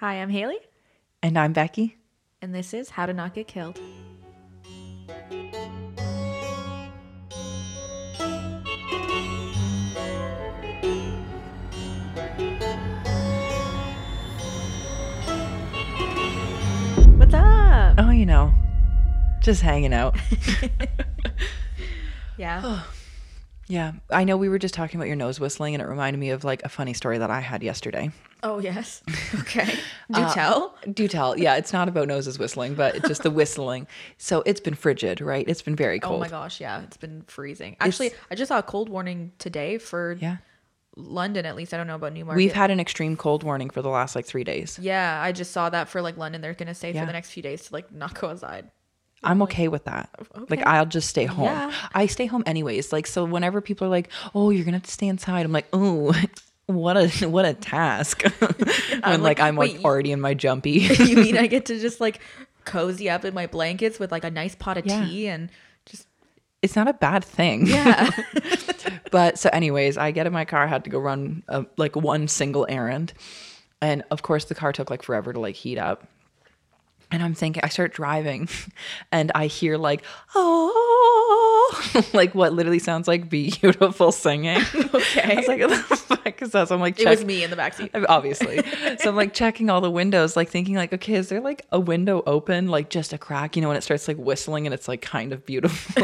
Hi, I'm Haley. And I'm Becky. And this is How to Not Get Killed. What's up? Oh, you know, just hanging out. Yeah. Yeah. I know we were just talking about your nose whistling, and it reminded me of like a funny story that I had yesterday. Oh, yes. Okay. Do tell. Yeah. It's not about noses whistling, but it's just the whistling. So it's been frigid, right? It's been very cold. Oh my gosh. Yeah. It's been freezing. Actually, I just saw a cold warning today for London, at least. I don't know about Newmarket. We've had an extreme cold warning for the last like 3 days. Yeah. I just saw that for like London. They're going to say for the next few days to like not go outside. I'm okay with that. Okay. Like, I'll just stay home. Yeah. I stay home anyways. Like, so whenever people are like, oh, you're going to have to stay inside, I'm like, oh, what a task. I'm like, I'm like already in my jumpy. You mean I get to just like cozy up in my blankets with like a nice pot of tea and just. It's not a bad thing. Yeah. But so anyways, I get in my car, I had to go run like one single errand. And of course the car took like forever to like heat up. And I'm thinking, I start driving and I hear like, oh, like what literally sounds like beautiful singing. Okay. I was like, what the fuck is that? So I'm like, it was me in the backseat. Obviously. So I'm like checking all the windows, like thinking like, okay, is there like a window open? Like just a crack, you know, when it starts like whistling and it's like kind of beautiful.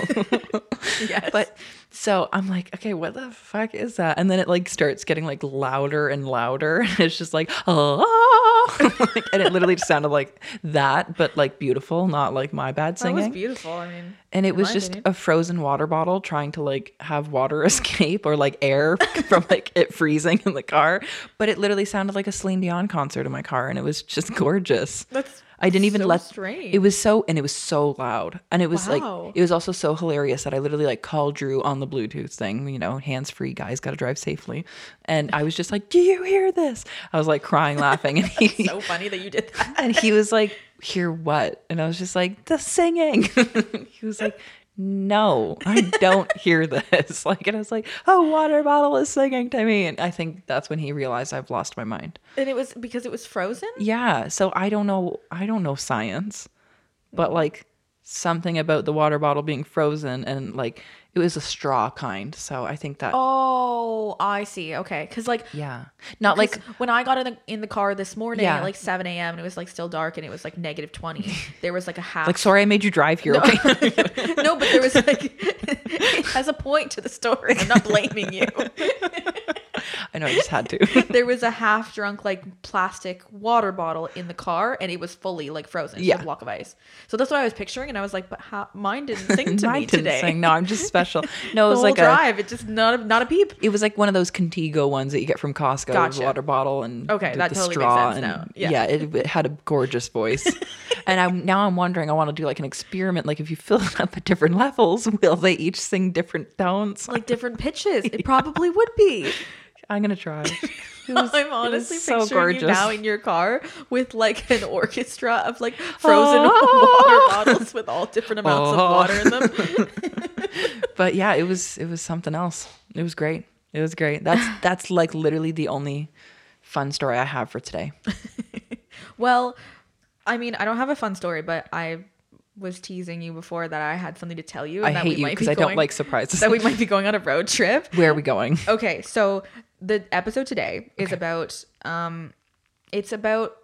Yes. But so I'm like, okay, what the fuck is that? And then it like starts getting like louder and louder. And it's just like, oh, like, and it literally just sounded like that, but like beautiful, not like my bad singing. It was beautiful. I mean, and it was just a frozen water bottle trying to like have water escape or like air from like it freezing in the car. But it literally sounded like a Celine Dion concert in my car. And it was just gorgeous. That's I didn't even so let strange. It was so, and it was so loud, and it was like, it was also so hilarious that I literally like called Drew on the Bluetooth thing, you know, hands free, guys got to drive safely. And I was just like, do you hear this? I was like crying, laughing. And he, so funny that you did that. And he was like, hear what? And I was just like, the singing. He was like, no, I don't hear this. Like, and I was like, oh, water bottle is singing to me. And I think that's when he realized I've lost my mind. And it was because it was frozen? Yeah. So I don't know science, but like something about the water bottle being frozen and like it was a straw kind. So I think that. Oh, I see. Okay. Cause like, yeah, not like when I got in the car this morning at like 7 a.m. and it was like still dark and it was like -20. There was like a half. Like, sorry, I made you drive here. No, okay? No, but there was like, it has a point to the story. I'm not blaming you. I know, I just had to. There was a half drunk like plastic water bottle in the car and it was fully like frozen. Yeah. Like a block of ice. So that's what I was picturing. And I was like, but mine didn't sing to me today. Sing. No, I'm just special. No, it was like drive. It's just not a peep. It was like one of those Contigo ones that you get from Costco. Gotcha. With water bottle and that the totally straw makes sense now. Yeah, it had a gorgeous voice. And I'm wondering, I want to do like an experiment. Like if you fill it up at different levels, will they each sing different tones, like different pitches? It probably would be. I'm gonna try. I'm honestly picturing you now in your car with like an orchestra of like frozen water bottles with all different amounts of water in them. But yeah, it was something else. It was great. It was great. That's like literally the only fun story I have for today. Well, I mean, I don't have a fun story, but I was teasing you before that I had something to tell you. And I hate you because I don't like surprises. That we might be going on a road trip. Where are we going? Okay, so the episode today is about it's about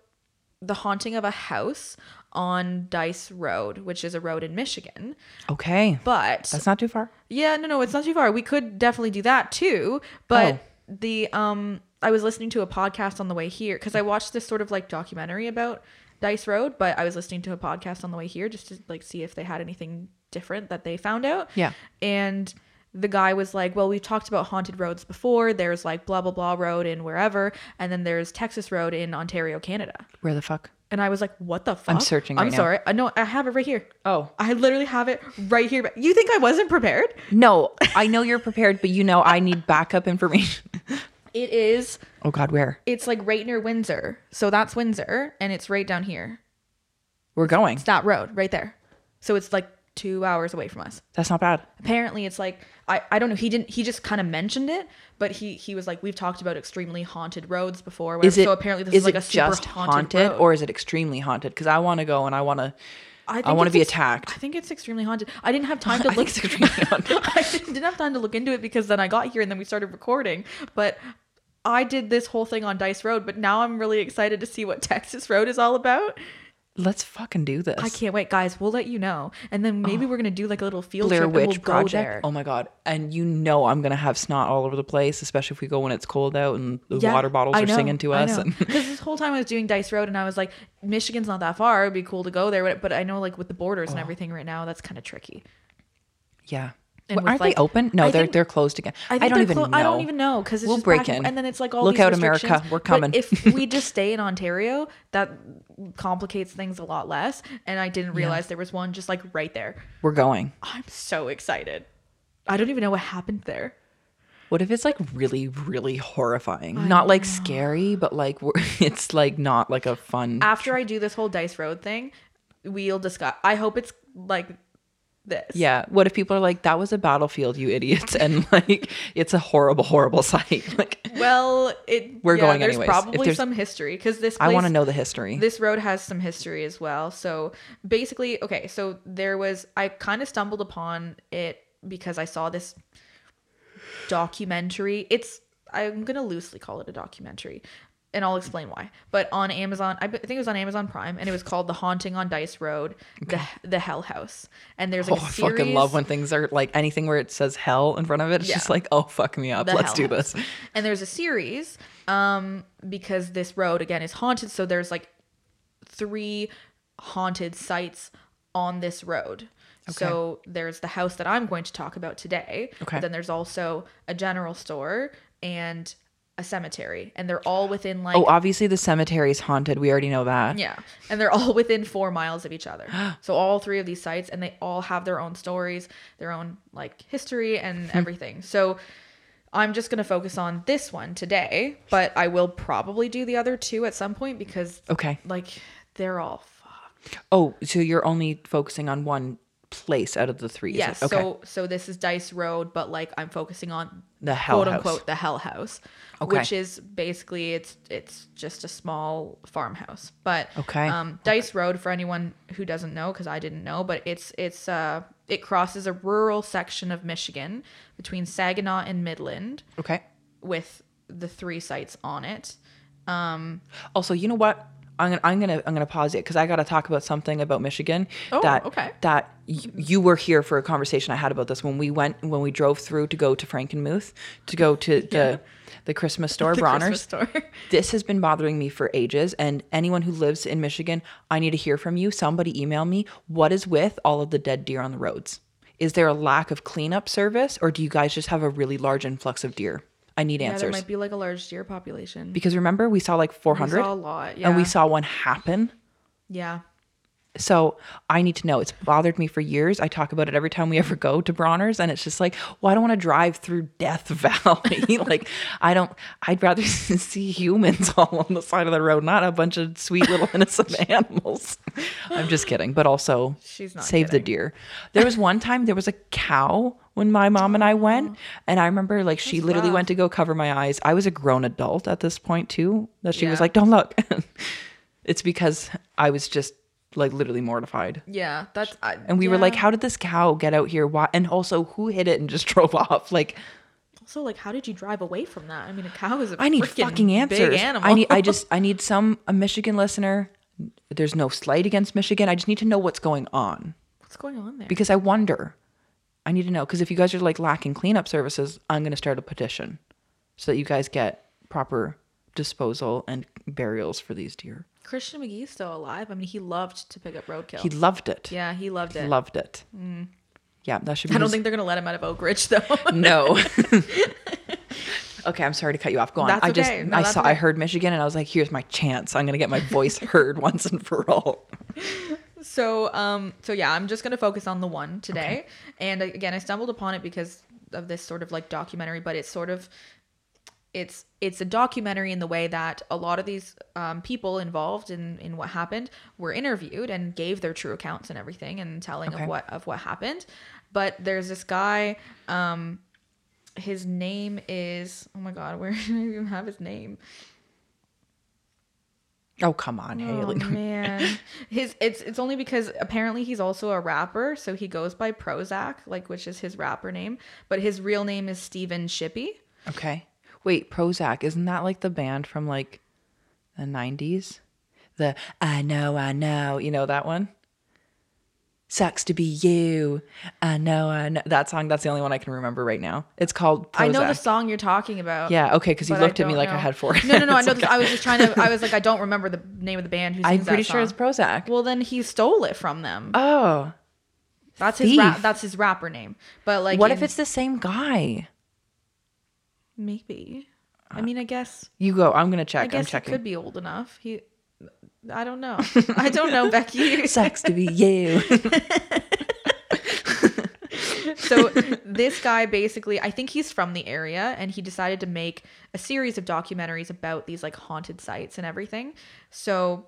the haunting of a house on Dice Road, which is a road in Michigan. Okay. But that's not too far. Yeah, no, it's not too far. We could definitely do that too. But the I was listening to a podcast on the way here because I watched this sort of like documentary about Dice Road, but I was listening to a podcast on the way here just to like see if they had anything different that they found out. Yeah. And the guy was like, well, we've talked about haunted roads before. There's like blah, blah, blah road in wherever. And then there's Texas Road in Ontario, Canada. Where the fuck? And I was like, what the fuck? I'm searching right now. I'm sorry. No, I have it right here. Oh. I literally have it right here. You think I wasn't prepared? No, I know you're prepared, but you know I need backup information. It is. Oh God, where? It's like right near Windsor. So that's Windsor and it's right down here. We're going. It's that road right there. So it's like 2 hours away from us. That's not bad. Apparently it's like, I don't know. He just kind of mentioned it, but he was like, we've talked about extremely haunted roads before. Whatever. So apparently this is like a super haunted road. Is it just haunted or is it extremely haunted? Because I want to go and I want to be attacked. I think it's extremely haunted. I didn't have time to look. It's extremely haunted. I didn't have time to look into it because then I got here and then we started recording. But I did this whole thing on Dice Road, but now I'm really excited to see what Texas Road is all about. Let's fucking do this. I can't wait, guys. We'll let you know. And then maybe we're going to do like a little field Blair trip Witch and we'll project. Go there. Oh my God. And you know I'm going to have snot all over the place, especially if we go when it's cold out and the water bottles are singing to us. Because this whole time I was doing Dice Road and I was like, Michigan's not that far. It'd be cool to go there. But I know like with the borders and everything right now, that's kind of tricky. Yeah. Well, aren't like, they open? No, they're closed again. I don't even know. I don't even know because we'll break in, and then it's like all look these out, America, we're coming. But if we just stay in Ontario, that complicates things a lot less. And I didn't realize there was one just like right there. We're going. I'm so excited. I don't even know what happened there. What if it's like really, really horrifying? Not scary, but like it's like not like a fun. After I do this whole Dice Road thing, we'll discuss. I hope it's like. This. Yeah. What if people are like, that was a battlefield, you idiots, and like it's a horrible, horrible sight. Like, well, we're going there's anyways. Probably some history because this. I want to know the history. This road has some history as well. So basically, okay. So I kind of stumbled upon it because I saw this documentary. I'm gonna loosely call it a documentary. And I'll explain why. But on Amazon, I think it was on Amazon Prime, and it was called The Haunting on Dice Road, The Hell House. And there's like a series. I fucking love when things are like anything where it says hell in front of it. It's just like, oh, fuck me up. Let's do this. And there's a series because this road, again, is haunted. So there's like 3 haunted sites on this road. Okay. So there's the house that I'm going to talk about today. Okay. But then there's also a general store and a cemetery, and they're all within like obviously the cemetery is haunted, we already know that, and they're all within 4 miles of each other. So all 3 of these sites, and they all have their own stories, their own like history and everything. So I'm just going to focus on this one today, but I will probably do the other 2 at some point because like they're all fucked. So you're only focusing on one place out of the 3. Yes. Okay. So this is Dice Road, but like I'm focusing on the hell quote house. Unquote the Hell House, which is basically it's just a small farmhouse. But Dice Road, for anyone who doesn't know, because I didn't know, but it crosses a rural section of Michigan between Saginaw and Midland. Okay. With the 3 sites on it. Also, you know what? I'm gonna pause it because I gotta talk about something about Michigan that you were here for a conversation I had about this when we drove through to go to Frankenmuth to go to the Christmas store, Bronner's. This has been bothering me for ages, and anyone who lives in Michigan, I need to hear from you. Somebody email me. What is with all of the dead deer on the roads? Is there a lack of cleanup service, or do you guys just have a really large influx of deer? I need answers. There might be like a large deer population. Because remember, we saw like 400. We saw a lot, yeah. And we saw one happen. Yeah. So I need to know. It's bothered me for years. I talk about it every time we ever go to Bronner's, and it's just like, well, I don't want to drive through Death Valley. Like, I'd rather see humans all on the side of the road, not a bunch of sweet little innocent animals. I'm just kidding. But also, she's not save kidding. The deer. There was one time there was a cow when my mom and I went, and I remember like she literally went to go cover my eyes. I was a grown adult at this point too, that she was like, don't look. It's because I was just like literally mortified. Yeah. And we were like, how did this cow get out here? Why? And also who hit it and just drove off? Like, also like, how did you drive away from that? I mean, a cow is I need fucking answers. Big animal. I need a Michigan listener. There's no slight against Michigan. I just need to know what's going on. What's going on there? Because I wonder. I need to know, because if you guys are like lacking cleanup services, I'm going to start a petition so that you guys get proper disposal and burials for these deer. Christian McGee's still alive. I mean, he loved to pick up roadkill. He loved it. Yeah, he loved it. Loved it. Mm. Yeah, that should be. I don't think they're going to let him out of Oak Ridge, though. No. Okay, I'm sorry to cut you off. Go on. That's I heard Michigan, and I was like, here's my chance. I'm going to get my voice heard once and for all. So yeah, I'm just going to focus on the one today. Okay. And again, I stumbled upon it because of this sort of like documentary, but it's sort of it's a documentary in the way that a lot of these people involved in what happened were interviewed and gave their true accounts and everything and telling of what happened. But there's this guy, his name is, oh my God, where do I even have his name? Oh, come on, Haley. Oh, man. It's only because apparently he's also a rapper, so he goes by Prozac, which is his rapper name, but his real name is Stephen Shippey. Okay. Wait, Prozac, isn't that the band from the 90s? The I know, you know that one? Sucks to be you. I know. That song, that's the only one I can remember right now. It's called Prozac. I know the song you're talking about. Yeah, okay, because you looked at me like I had 4 minutes. No, I know. Okay. I was just trying to, I don't remember the name of the band who sings that song. I'm pretty sure it's Prozac. Well, then he stole it from them. Oh. That's thief. That's his rapper name. But what if it's the same guy? Maybe. I mean, I guess. You go. I'm going to check. I'm checking. He could be old enough. I don't know. I don't know, Becky. Sucks to be you. So this guy basically, I think he's from the area, and he decided to make a series of documentaries about these haunted sites and everything. So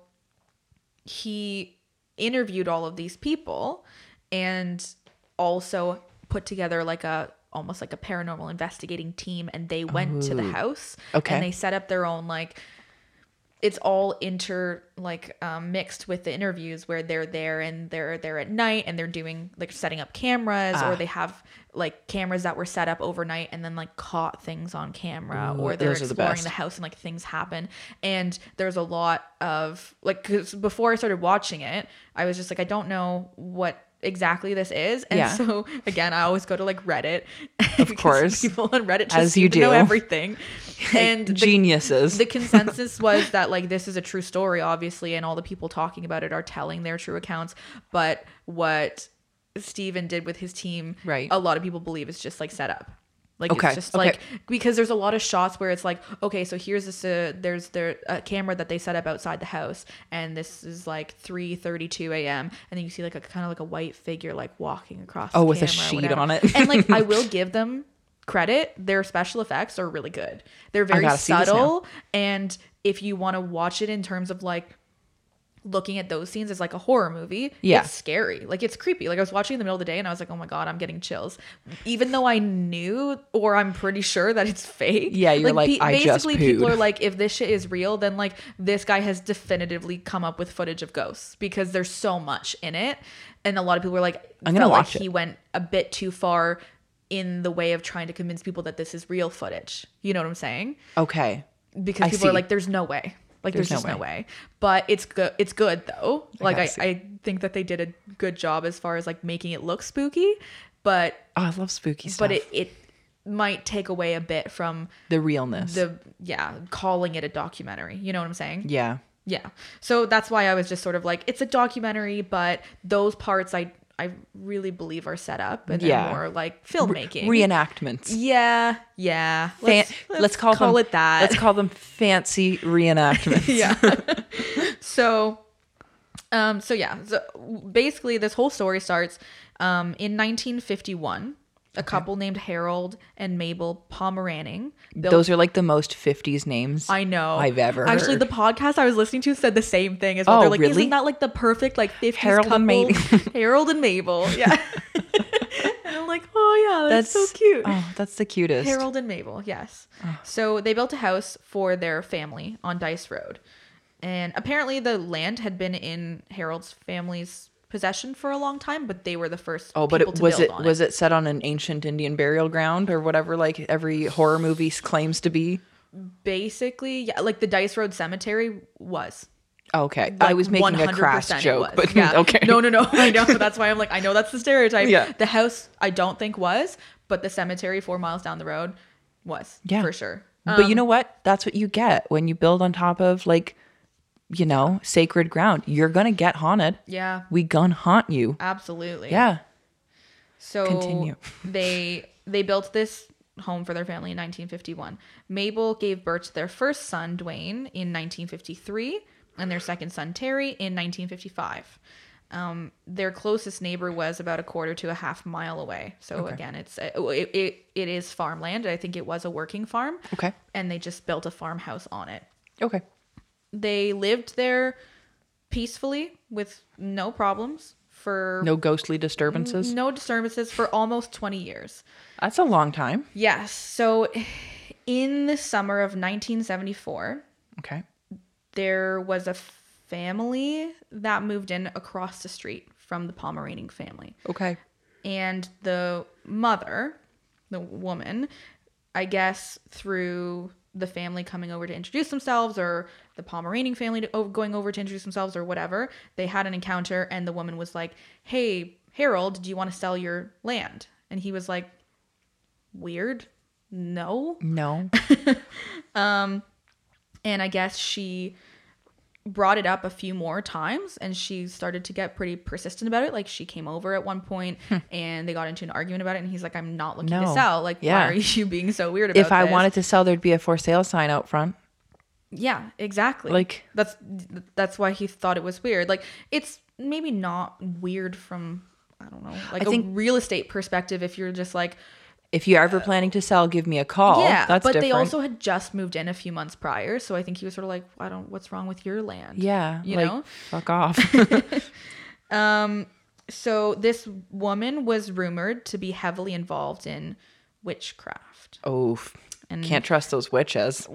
he interviewed all of these people and also put together almost a paranormal investigating team, and they went to the house. Okay. And they set up their own it's all mixed with the interviews where they're there and they're there at night and they're doing setting up cameras or they have cameras that were set up overnight and then caught things on camera. Ooh, or they're exploring the house and things happen. And there's a lot of 'cause before I started watching it, I was just I don't know what exactly this is. And so again, I always go to Reddit, of course, people on Reddit just as you do know everything, and geniuses. The consensus was that this is a true story, obviously, and all the people talking about it are telling their true accounts, but what Steven did with his team, a lot of people believe it's just set up. It's just because there's a lot of shots where it's so here's this, there's a camera that they set up outside the house, and this is 3:32 a.m. and then you see a kind of a white figure walking across the with a sheet on it. And I will give them credit, their special effects are really good. They're very subtle, and if you want to watch it in terms of looking at those scenes is a horror movie. Yeah. It's scary. It's creepy. I was watching in the middle of the day and I was oh my God, I'm getting chills. Even though I knew, or I'm pretty sure that it's fake. Yeah, you're basically people are if this shit is real, then this guy has definitively come up with footage of ghosts, because there's so much in it. And a lot of people were I'm going to watch it. He went a bit too far in the way of trying to convince people that this is real footage. You know what I'm saying? Okay. Because people are there's no way. There's just no way. But it's good. It's good though. I think that they did a good job as far as making it look spooky, but I love spooky stuff. But it might take away a bit from the realness. Calling it a documentary. You know what I'm saying? Yeah. Yeah. So that's why I was just sort of it's a documentary, but those parts I really believe are set up, and they're more filmmaking reenactments. Yeah, yeah. Let's call them that. Let's call them fancy reenactments. Yeah. So basically, this whole story starts in 1951. A couple named Harold and Mabel Pomeranning. Those are the most 50s names I know I've ever heard. Actually, the podcast I was listening to said the same thing as well. Oh, they're really? Isn't that the perfect 50s Harold couple? And Mabel. Harold and Mabel. Yeah. And I'm oh yeah, that's so cute. Oh, that's the cutest. Harold and Mabel, yes. Oh. So they built a house for their family on Dice Road. And apparently the land had been in Harold's family's possession for a long time, but they were the first was it set on an ancient Indian burial ground or whatever every horror movie claims to be? Basically, yeah, the Dice Road Cemetery was. Okay. I was making a crass joke, but yeah. Okay. No. I know. That's why I'm I know that's the stereotype. Yeah. The house I don't think was, but the cemetery 4 miles down the road was. Yeah. For sure. But you know what? That's what you get when you build on top of sacred ground. You're gonna get haunted. Yeah, we gonna haunt you. Absolutely. Yeah. So continue. They built this home for their family in 1951. Mabel gave birth to their first son Dwayne in 1953 and their second son Terry in 1955. Their closest neighbor was about a quarter to a half mile away. So okay. Again, it is farmland. I think it was a working farm. Okay. And they just built a farmhouse on it. Okay. They lived there peacefully with no problems for... No ghostly disturbances? No disturbances for almost 20 years. That's a long time. Yes. So in the summer of 1974... Okay. There was a family that moved in across the street from the Pomeranning family. Okay. And the mother, the woman, I guess through the family coming over to introduce themselves or the Pomeranning family going over to introduce themselves or whatever, they had an encounter and the woman was like, "Hey, Harold, do you want to sell your land?" And he was like, "Weird. No. And I guess she brought it up a few more times and she started to get pretty persistent about it. Like she came over at one point and they got into an argument about it. And he's like, "I'm not looking to sell. Like, why are you being so weird about this? If I wanted to sell, there'd be a for sale sign out front." Yeah, exactly. Like that's why he thought it was weird. Like it's maybe not weird from, I don't know, like a real estate perspective. If you're just like, if you're ever planning to sell, give me a call. Yeah, that's different. They also had just moved in a few months prior, so I think he was sort of like, "What's wrong with your land?" Yeah, you know, fuck off. So this woman was rumored to be heavily involved in witchcraft. Oh, and can't trust those witches.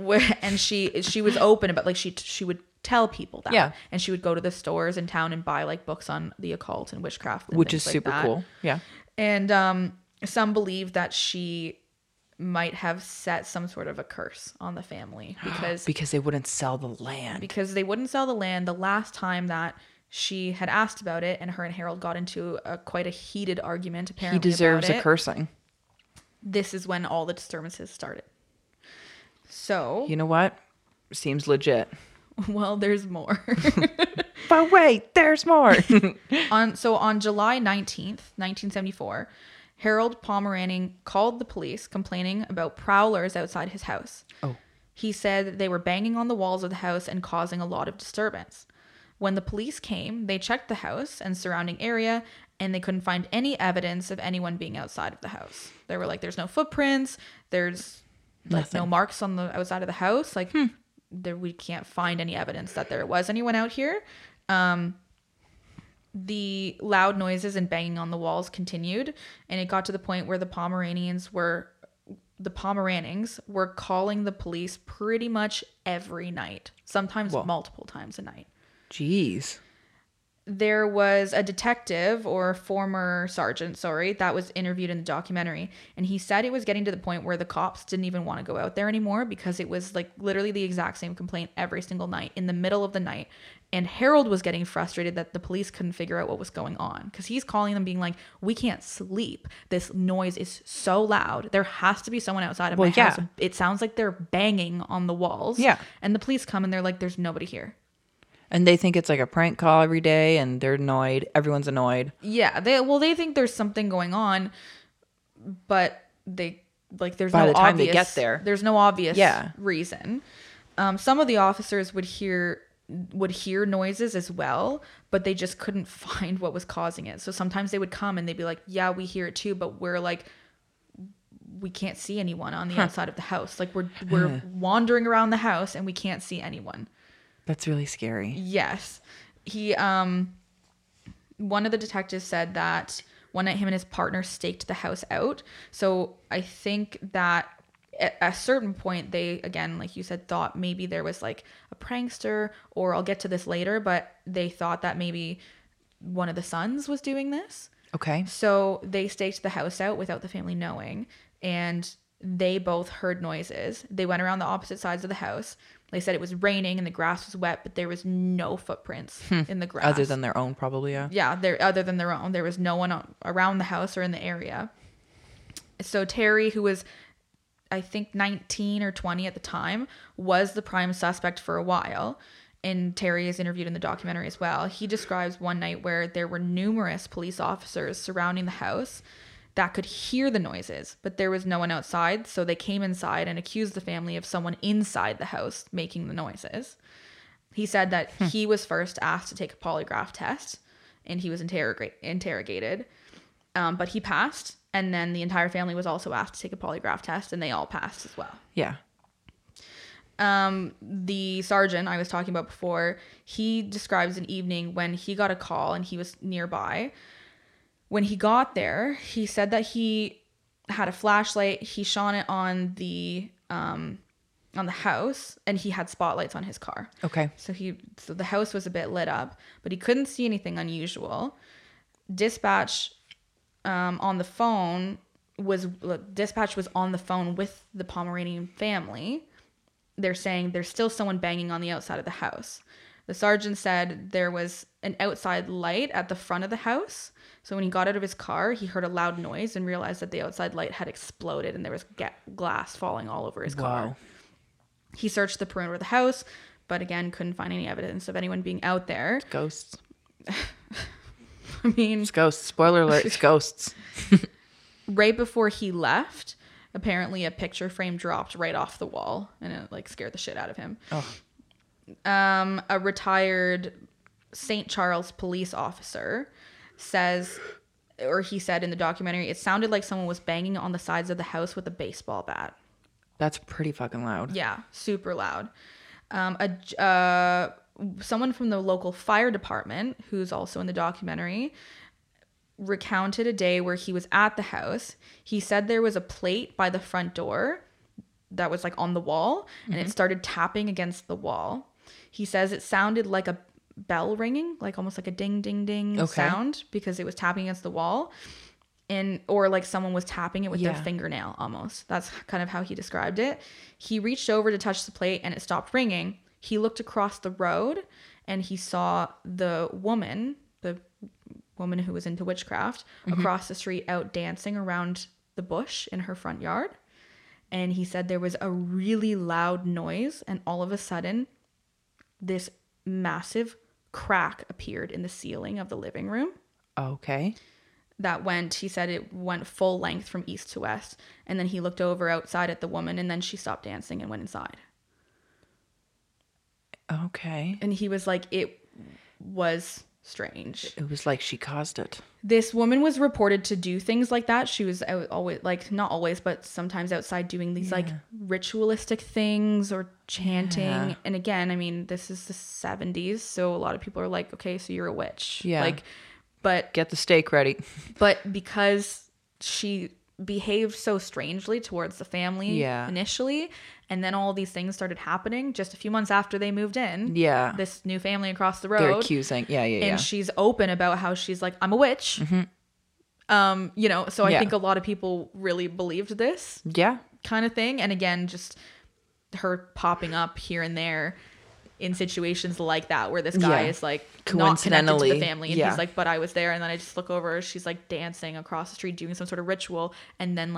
And she was open about, like, she would tell people that. Yeah, and she would go to the stores in town and buy like books on the occult and witchcraft, and which is super cool. Yeah, and some believe that she might have set some sort of a curse on the family because they wouldn't sell the land. Because they wouldn't sell the land. The last time that she had asked about it, and her and Harold got into quite a heated argument, apparently. He deserves a cursing. This is when all the disturbances started. So, you know what? Seems legit. Well, there's more. But wait, there's more. On July 19th, 1974, Harold Pomeranning called the police complaining about prowlers outside his house. Oh. He said that they were banging on the walls of the house and causing a lot of disturbance. When the police came, they checked the house and surrounding area, and they couldn't find any evidence of anyone being outside of the house. They were like, there's no footprints, there's like no marks on the outside of the house. Like, we can't find any evidence that there was anyone out here. The loud noises and banging on the walls continued, and it got to the point where the Pomerannings were calling the police pretty much every night, sometimes multiple times a night. Jeez. There was a detective or former sergeant, that was interviewed in the documentary, and he said it was getting to the point where the cops didn't even want to go out there anymore because it was like literally the exact same complaint every single night in the middle of the night. And Harold was getting frustrated that the police couldn't figure out what was going on because he's calling them being like, "We can't sleep. This noise is so loud. There has to be someone outside of my house. It sounds like they're banging on the walls." Yeah. And the police come and they're like, "There's nobody here." And they think it's like a prank call every day and they're annoyed. Everyone's annoyed. Yeah. They think there's something going on, but there's no obvious reason. Some of the officers would hear noises as well, but they just couldn't find what was causing it. So sometimes they would come and they'd be like, "Yeah, we hear it too, but we're like, we can't see anyone on the outside of the house. Like we're wandering around the house and we can't see anyone." That's really scary. Yes. He one of the detectives said that one night him and his partner staked the house out. So I think that at a certain point, they, again, like you said, thought maybe there was like a prankster, or I'll get to this later, but they thought that maybe one of the sons was doing this. Okay. So they staked the house out without the family knowing, and they both heard noises. They went around the opposite sides of the house. They said it was raining and the grass was wet, but there was no footprints in the grass. Other than their own, probably, yeah. Yeah, other than their own. There was no one around the house or in the area. So Terry, who was, I think, 19 or 20 at the time, was the prime suspect for a while. And Terry is interviewed in the documentary as well. He describes one night where there were numerous police officers surrounding the house that could hear the noises, but there was no one outside, so they came inside and accused the family of someone inside the house making the noises. He said that he was first asked to take a polygraph test, and he was interrogated. But he passed, and then the entire family was also asked to take a polygraph test, and they all passed as well. Yeah. The sergeant I was talking about before, he describes an evening when he got a call and he was nearby. When he got there, he said that he had a flashlight. He shone it on the house, and he had spotlights on his car. Okay. So the house was a bit lit up, but he couldn't see anything unusual. Dispatch was on the phone with the Pomeranian family. They're saying there's still someone banging on the outside of the house. The sergeant said there was an outside light at the front of the house. So when he got out of his car, he heard a loud noise and realized that the outside light had exploded and there was glass falling all over his car. Wow. He searched the perimeter of the house, but again, couldn't find any evidence of anyone being out there. It's ghosts. I mean... It's ghosts. Spoiler alert, it's ghosts. Right before he left, apparently a picture frame dropped right off the wall, and it scared the shit out of him. Oh. A retired St. Charles police officer said in the documentary, it sounded like someone was banging on the sides of the house with a baseball bat. That's pretty fucking loud. Yeah, super loud. Someone from the local fire department, who's also in the documentary, recounted a day where he was at the house. He said there was a plate by the front door that was on the wall, and it started tapping against the wall. He says it sounded like a bell ringing, almost like a ding, ding, ding sound, because it was tapping against the wall, or someone was tapping it with their fingernail almost. That's kind of how he described it. He reached over to touch the plate, and it stopped ringing. He looked across the road, and he saw the woman who was into witchcraft across the street out dancing around the bush in her front yard. And he said there was a really loud noise, and all of a sudden this massive crack appeared in the ceiling of the living room. Okay. He said it went full length from east to west, and then he looked over outside at the woman, and then she stopped dancing and went inside. Okay. And he was like, it was strange. It was like she caused it. This woman was reported to do things like that. She was always not always, but sometimes outside doing these ritualistic things or chanting. Yeah. And again, I mean, this is the 70s, so a lot of people are like, okay, so you're a witch. Yeah. But get the steak ready. But because she behaved so strangely towards the family initially, and then all these things started happening just a few months after they moved in. Yeah. This new family across the road. They're accusing. Yeah. And she's open about how she's like, I'm a witch. Mm-hmm. So I think a lot of people really believed this. Yeah. Kind of thing. And again, just her popping up here and there in situations like that where this guy is not connected to the family, and he's like, but I was there, and then I just look over, she's dancing across the street doing some sort of ritual, and then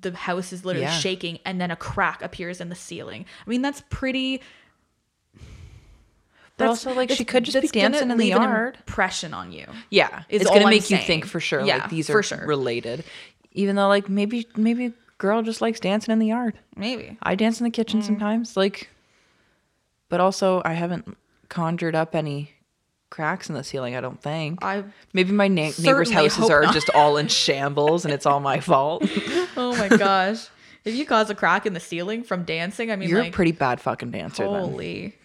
the house is literally shaking, and then a crack appears in the ceiling. I mean, that's pretty... But also, she could just be dancing in the yard. Impression on you. Yeah. It's going to make you think for sure. Yeah, these are related. Even though, maybe a girl just likes dancing in the yard. Maybe. I dance in the kitchen sometimes. But also, I haven't conjured up any cracks in the ceiling, I don't think. Maybe my neighbors' houses are just all in shambles, and it's all my fault. Oh my gosh. If you cause a crack in the ceiling from dancing, I mean, you're a pretty bad fucking dancer. Holy.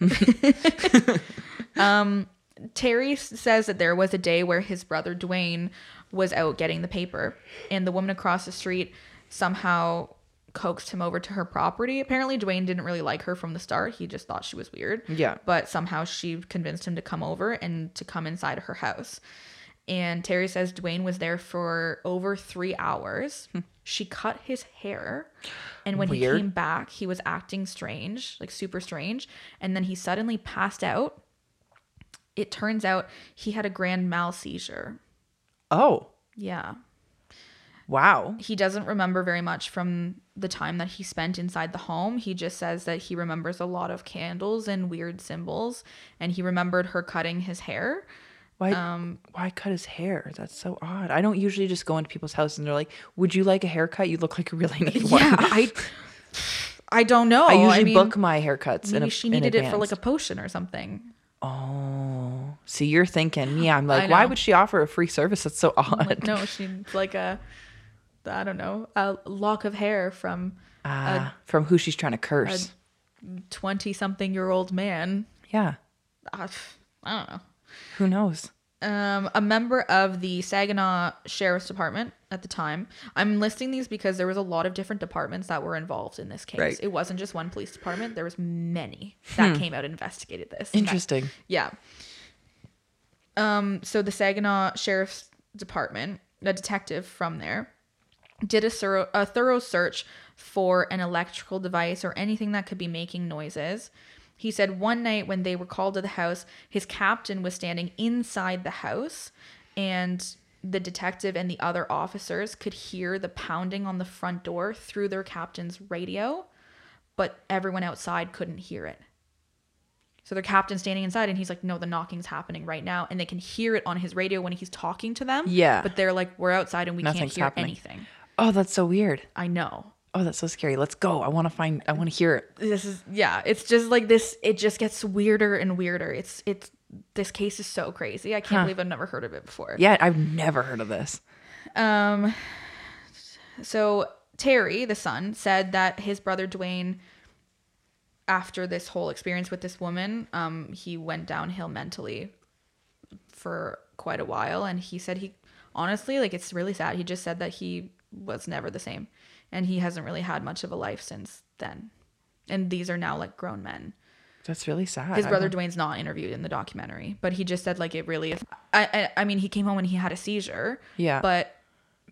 Then. Terry says that there was a day where his brother Dwayne was out getting the paper, and the woman across the street somehow coaxed him over to her property. Apparently Dwayne didn't really like her from the start. He just thought she was weird. Yeah. But somehow she convinced him to come over and to come inside her house. And Terry says Dwayne was there for over 3 hours. She cut his hair. And when he came back, he was acting strange, super strange. And then he suddenly passed out. It turns out he had a grand mal seizure. Oh. Yeah. Wow. He doesn't remember very much from the time that he spent inside the home. He just says that he remembers a lot of candles and weird symbols, and he remembered her cutting his hair. Why cut his hair? That's so odd. I don't usually just go into people's houses and they're like, would you like a haircut? You look like a really neat one. Yeah, I don't know. I usually book my haircuts. Maybe she needed it for a potion or something. Oh. So you're thinking, yeah, I'm like, why would she offer a free service? That's so odd. Like, no, she's like a, I don't know, a lock of hair from who she's trying to curse. 20-something-year-old man. Yeah. I don't know. Who knows? A member of the Saginaw Sheriff's Department at the time. I'm listing these because there was a lot of different departments that were involved in this case. Right. It wasn't just one police department. There was many that came out and investigated this. Interesting. Yeah. So the Saginaw Sheriff's Department, a detective from there, did a thorough search for an electrical device or anything that could be making noises. He said one night when they were called to the house, his captain was standing inside the house, and the detective and the other officers could hear the pounding on the front door through their captain's radio, but everyone outside couldn't hear it. So their captain's standing inside, and he's like, no, the knocking's happening right now, and they can hear it on his radio when he's talking to them. Yeah. But they're like, we're outside, and we can't hear anything. Oh, that's so weird. I know. Oh, that's so scary. Let's go. I want to hear it. This is, yeah, it's just like this. It just gets weirder and weirder. It's, this case is so crazy. I can't believe I've never heard of it before. Yeah. I've never heard of this. So Terry, the son, said that his brother, Dwayne, after this whole experience with this woman, he went downhill mentally for quite a while. And he said he honestly, like, it's really sad. He just said that he was never the same. And he hasn't really had much of a life since then. And these are now like grown men. That's really sad. His brother Dwayne's not interviewed in the documentary, but he just said like it really is. I mean, he came home and he had a seizure. Yeah. But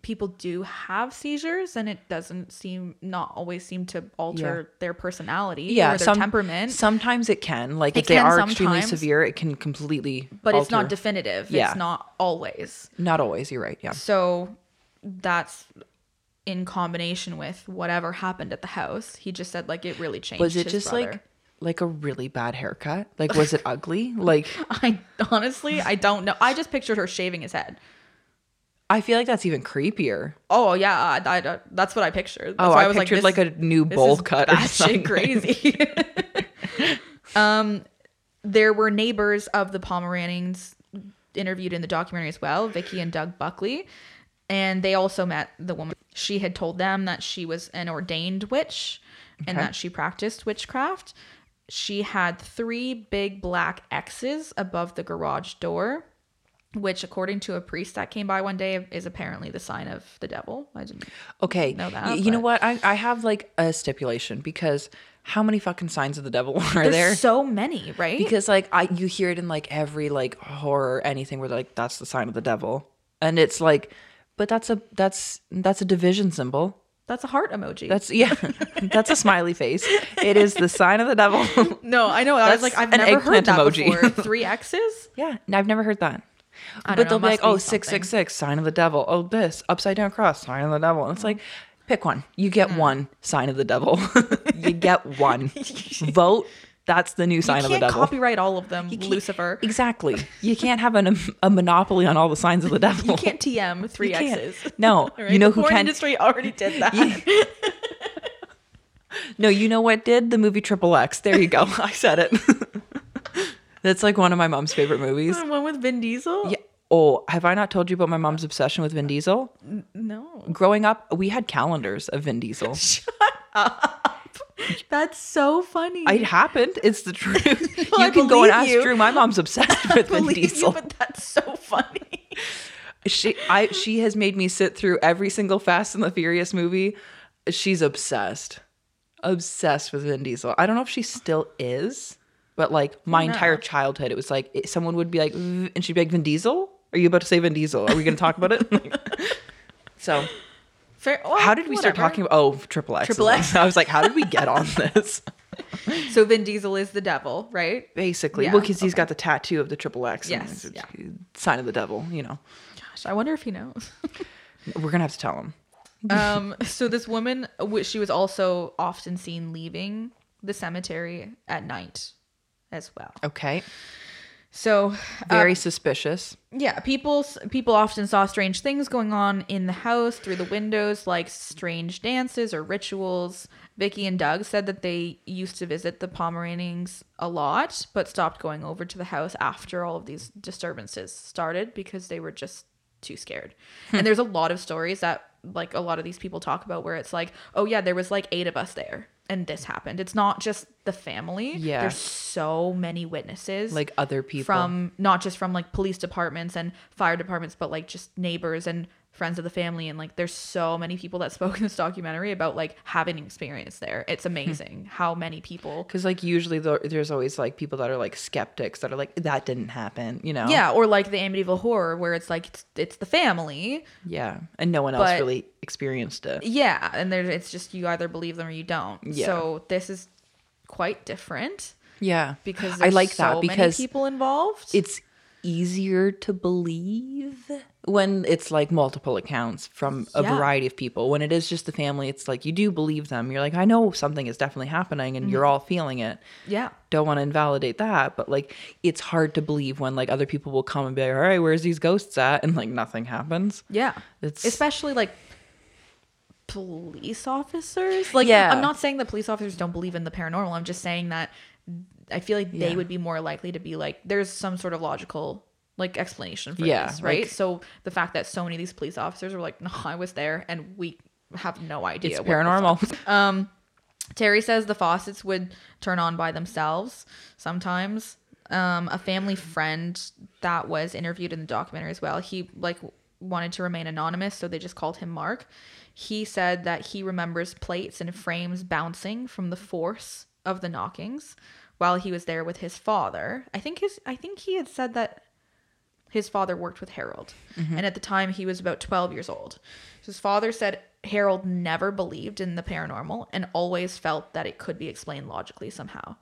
people do have seizures, and it doesn't seem, not always seem to alter their personality or their temperament. Sometimes it can. Like if they are extremely severe, it can completely alter. It's not definitive. Yeah. It's not always. Not always. You're right. Yeah. So that's... in combination with whatever happened at the house, he just said like it really changed. Was it just brother. like a really bad haircut? Like, was it ugly? Like, I honestly don't know. I just pictured her shaving his head. I feel like that's even creepier. Oh yeah, I that's what I pictured. That's why I pictured like a new bowl cut or something. Crazy. There were neighbors of the Pomerannings interviewed in the documentary as well, Vicky and Doug Buckley. And they also met the woman. She had told them that she was an ordained witch and that she practiced witchcraft. She had 3 big black X's above the garage door, which, according to a priest that came by one day, is apparently the sign of the devil. I didn't know that. You know what? I have like a stipulation, because how many fucking signs of the devil are there? There's so many, right? Because like you hear it in like every like horror, anything where they're like, that's the sign of the devil. And it's like... but that's a division symbol. That's a heart emoji. That's a smiley face. It is the sign of the devil. No, I know. I was like, I've never heard that before. 3 X's? Yeah, I've never heard that. But they'll be like, 666, sign of the devil. Oh, this upside down cross, sign of the devil. And it's like, pick one. You get one sign of the devil. You get one. Vote. That's the new sign of the devil. You can't copyright all of them, Lucifer. Exactly. You can't have a monopoly on all the signs of the devil. You can't TM 3 X's. No. Right? You know who can? The porn industry already did that. No, you know what did? The movie Triple X. There you go. I said it. That's like one of my mom's favorite movies. The one with Vin Diesel? Yeah. Oh, have I not told you about my mom's obsession with Vin Diesel? No. Growing up, we had calendars of Vin Diesel. Shut up. That's so funny. It happened. It's the truth. Well, you can go and ask Drew. My mom's obsessed with Vin Diesel. But that's so funny. She has made me sit through every single Fast and the Furious movie. She's obsessed with Vin Diesel. I don't know if she still is, but like my entire childhood, it was like someone would be like, and she'd be like, Vin Diesel? Are you about to say Vin Diesel? Are we going to talk about it? So... how did we start talking about Triple X? Triple X. I was like, how did we get on this? So Vin Diesel is the devil, right? Basically. Yeah, well, because he's got the tattoo of the Triple X. Yes. And sign of the devil, you know. Gosh, I wonder if he knows. We're going to have to tell him. So this woman, she was also often seen leaving the cemetery at night as well. Okay. So very suspicious. Yeah. People often saw strange things going on in the house through the windows, like strange dances or rituals. Vicky and Doug said that they used to visit the Pomerannings a lot, but stopped going over to the house after all of these disturbances started because they were just too scared. And there's a lot of stories that like a lot of these people talk about where it's like, oh yeah, there was like 8 of us there. And this happened. It's not just the family. Yeah. There's so many witnesses. Like other people. From not just from like police departments and fire departments, but like just neighbors and friends of the family. And like there's so many people that spoke in this documentary about like having experience there. It's amazing how many people. Because like usually there's always like people that are like skeptics that are like, that didn't happen, you know? Yeah. Or like the Amityville Horror where it's like it's the family. Yeah. And no one else really experienced it. Yeah. And it's just you either believe them or you don't. Yeah. So this is quite different. Yeah. Because I like that because many people involved. It's easier to believe when it's like multiple accounts from a variety of people. When it is just the family, it's like you do believe them. You're like, I know something is definitely happening and you're all feeling it. Yeah. Don't want to invalidate that, but like it's hard to believe when like other people will come and be like, all right, where's these ghosts at? And like nothing happens. Yeah. It's especially like police officers. Like, yeah. I'm not saying that police officers don't believe in the paranormal. I'm just saying that I feel like they would be more likely to be like, there's some sort of logical like explanation for this, right? Like, so the fact that so many of these police officers were like, no, I was there and we have no idea. It's paranormal. Terry says the faucets would turn on by themselves sometimes. A family friend that was interviewed in the documentary as well, he like wanted to remain anonymous, so they just called him Mark. He said that he remembers plates and frames bouncing from the force of the knockings while he was there with his father. I think he had said that his father worked with Harold, and at the time he was about 12 years old. So his father said Harold never believed in the paranormal and always felt that it could be explained logically somehow.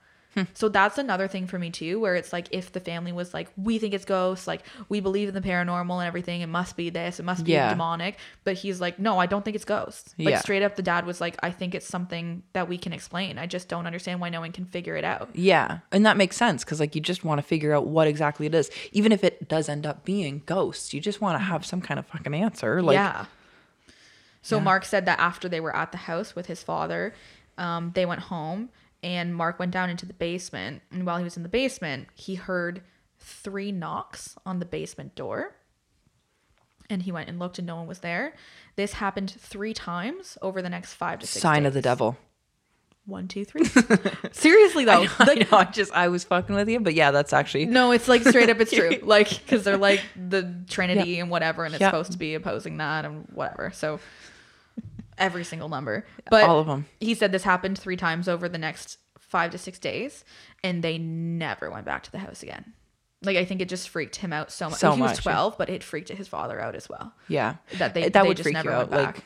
So that's another thing for me too, where it's like if the family was like, we think it's ghosts, like we believe in the paranormal and everything, it must be this, it must be demonic. But he's like, no, I don't think it's ghosts. Like straight up the dad was like, I think it's something that we can explain. I just don't understand why no one can figure it out. Yeah. And that makes sense because like you just want to figure out what exactly it is. Even if it does end up being ghosts, you just want to have some kind of fucking answer. Like, So Mark said that after they were at the house with his father, they went home. And Mark went down into the basement. And while he was in the basement, he heard 3 knocks on the basement door. And he went and looked and no one was there. This happened 3 times over the next 5 to 6 Sign days. Of the devil. 1, 2, 3 Seriously, though. I know. I was fucking with you. But yeah, that's actually. No, it's like straight up. It's true. Like, because they're like the Trinity and whatever. And it's supposed to be opposing that and whatever. So. Every single number. But all of them. He said this happened 3 times over the next 5 to 6 days. And they never went back to the house again. Like, I think it just freaked him out so much. So he was 12, but it freaked his father out as well. Yeah. That they would just freak never you out. Went back. Like,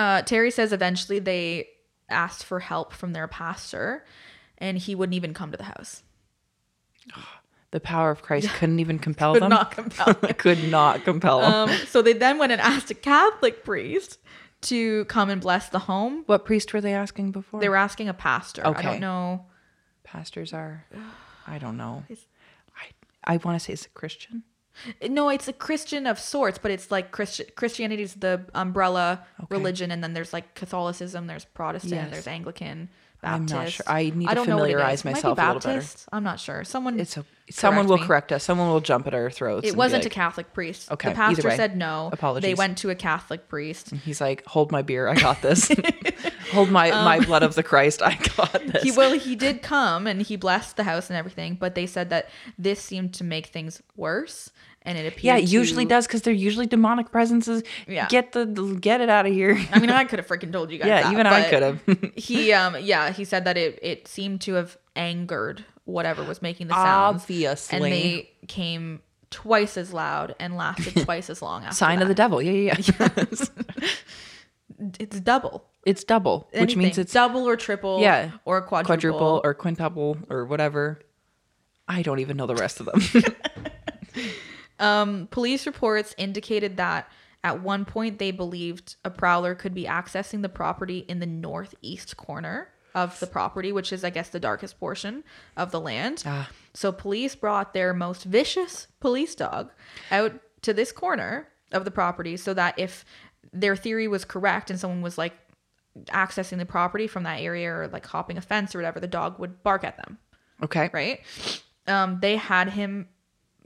yeah. Terry says eventually they asked for help from their pastor. And he wouldn't even come to the house. The power of Christ couldn't even compel them. Could not compel them. So they then went and asked a Catholic priest to come and bless the home. What priest were they asking before? They were asking a pastor. Okay. I don't know. Pastors are, I don't know. I want to say it's a Christian. No, it's a Christian of sorts, but it's like Christianity is the umbrella religion. And then there's like Catholicism, there's Protestant, there's Anglican. Baptist. I'm not sure. I need to familiarize myself a little better. I'm not sure. Someone will correct us. Someone will jump at our throats. It wasn't a Catholic priest. Okay. The pastor said no. Apologies. They went to a Catholic priest. And he's like, hold my beer. I got this. Hold my blood of the Christ. I got this. He did come and he blessed the house and everything. But they said that this seemed to make things worse. And it appeared it usually does because they're usually demonic presences. Yeah. Get it out of here. I mean, I could have freaking told you guys that. Yeah, even I could have. He said that it seemed to have angered whatever was making the sounds. Obviously. And they came twice as loud and lasted twice as long after Sign of the devil. Yeah. Yes. It's double. It's double, which means it's double or triple or quadruple or quintuple or whatever. I don't even know the rest of them. Police reports indicated that at one point they believed a prowler could be accessing the property in the northeast corner of the property, which is, I guess, the darkest portion of the land. So police brought their most vicious police dog out to this corner of the property so that if their theory was correct and someone was like accessing the property from that area or like hopping a fence or whatever, the dog would bark at them. Okay. Right. They had him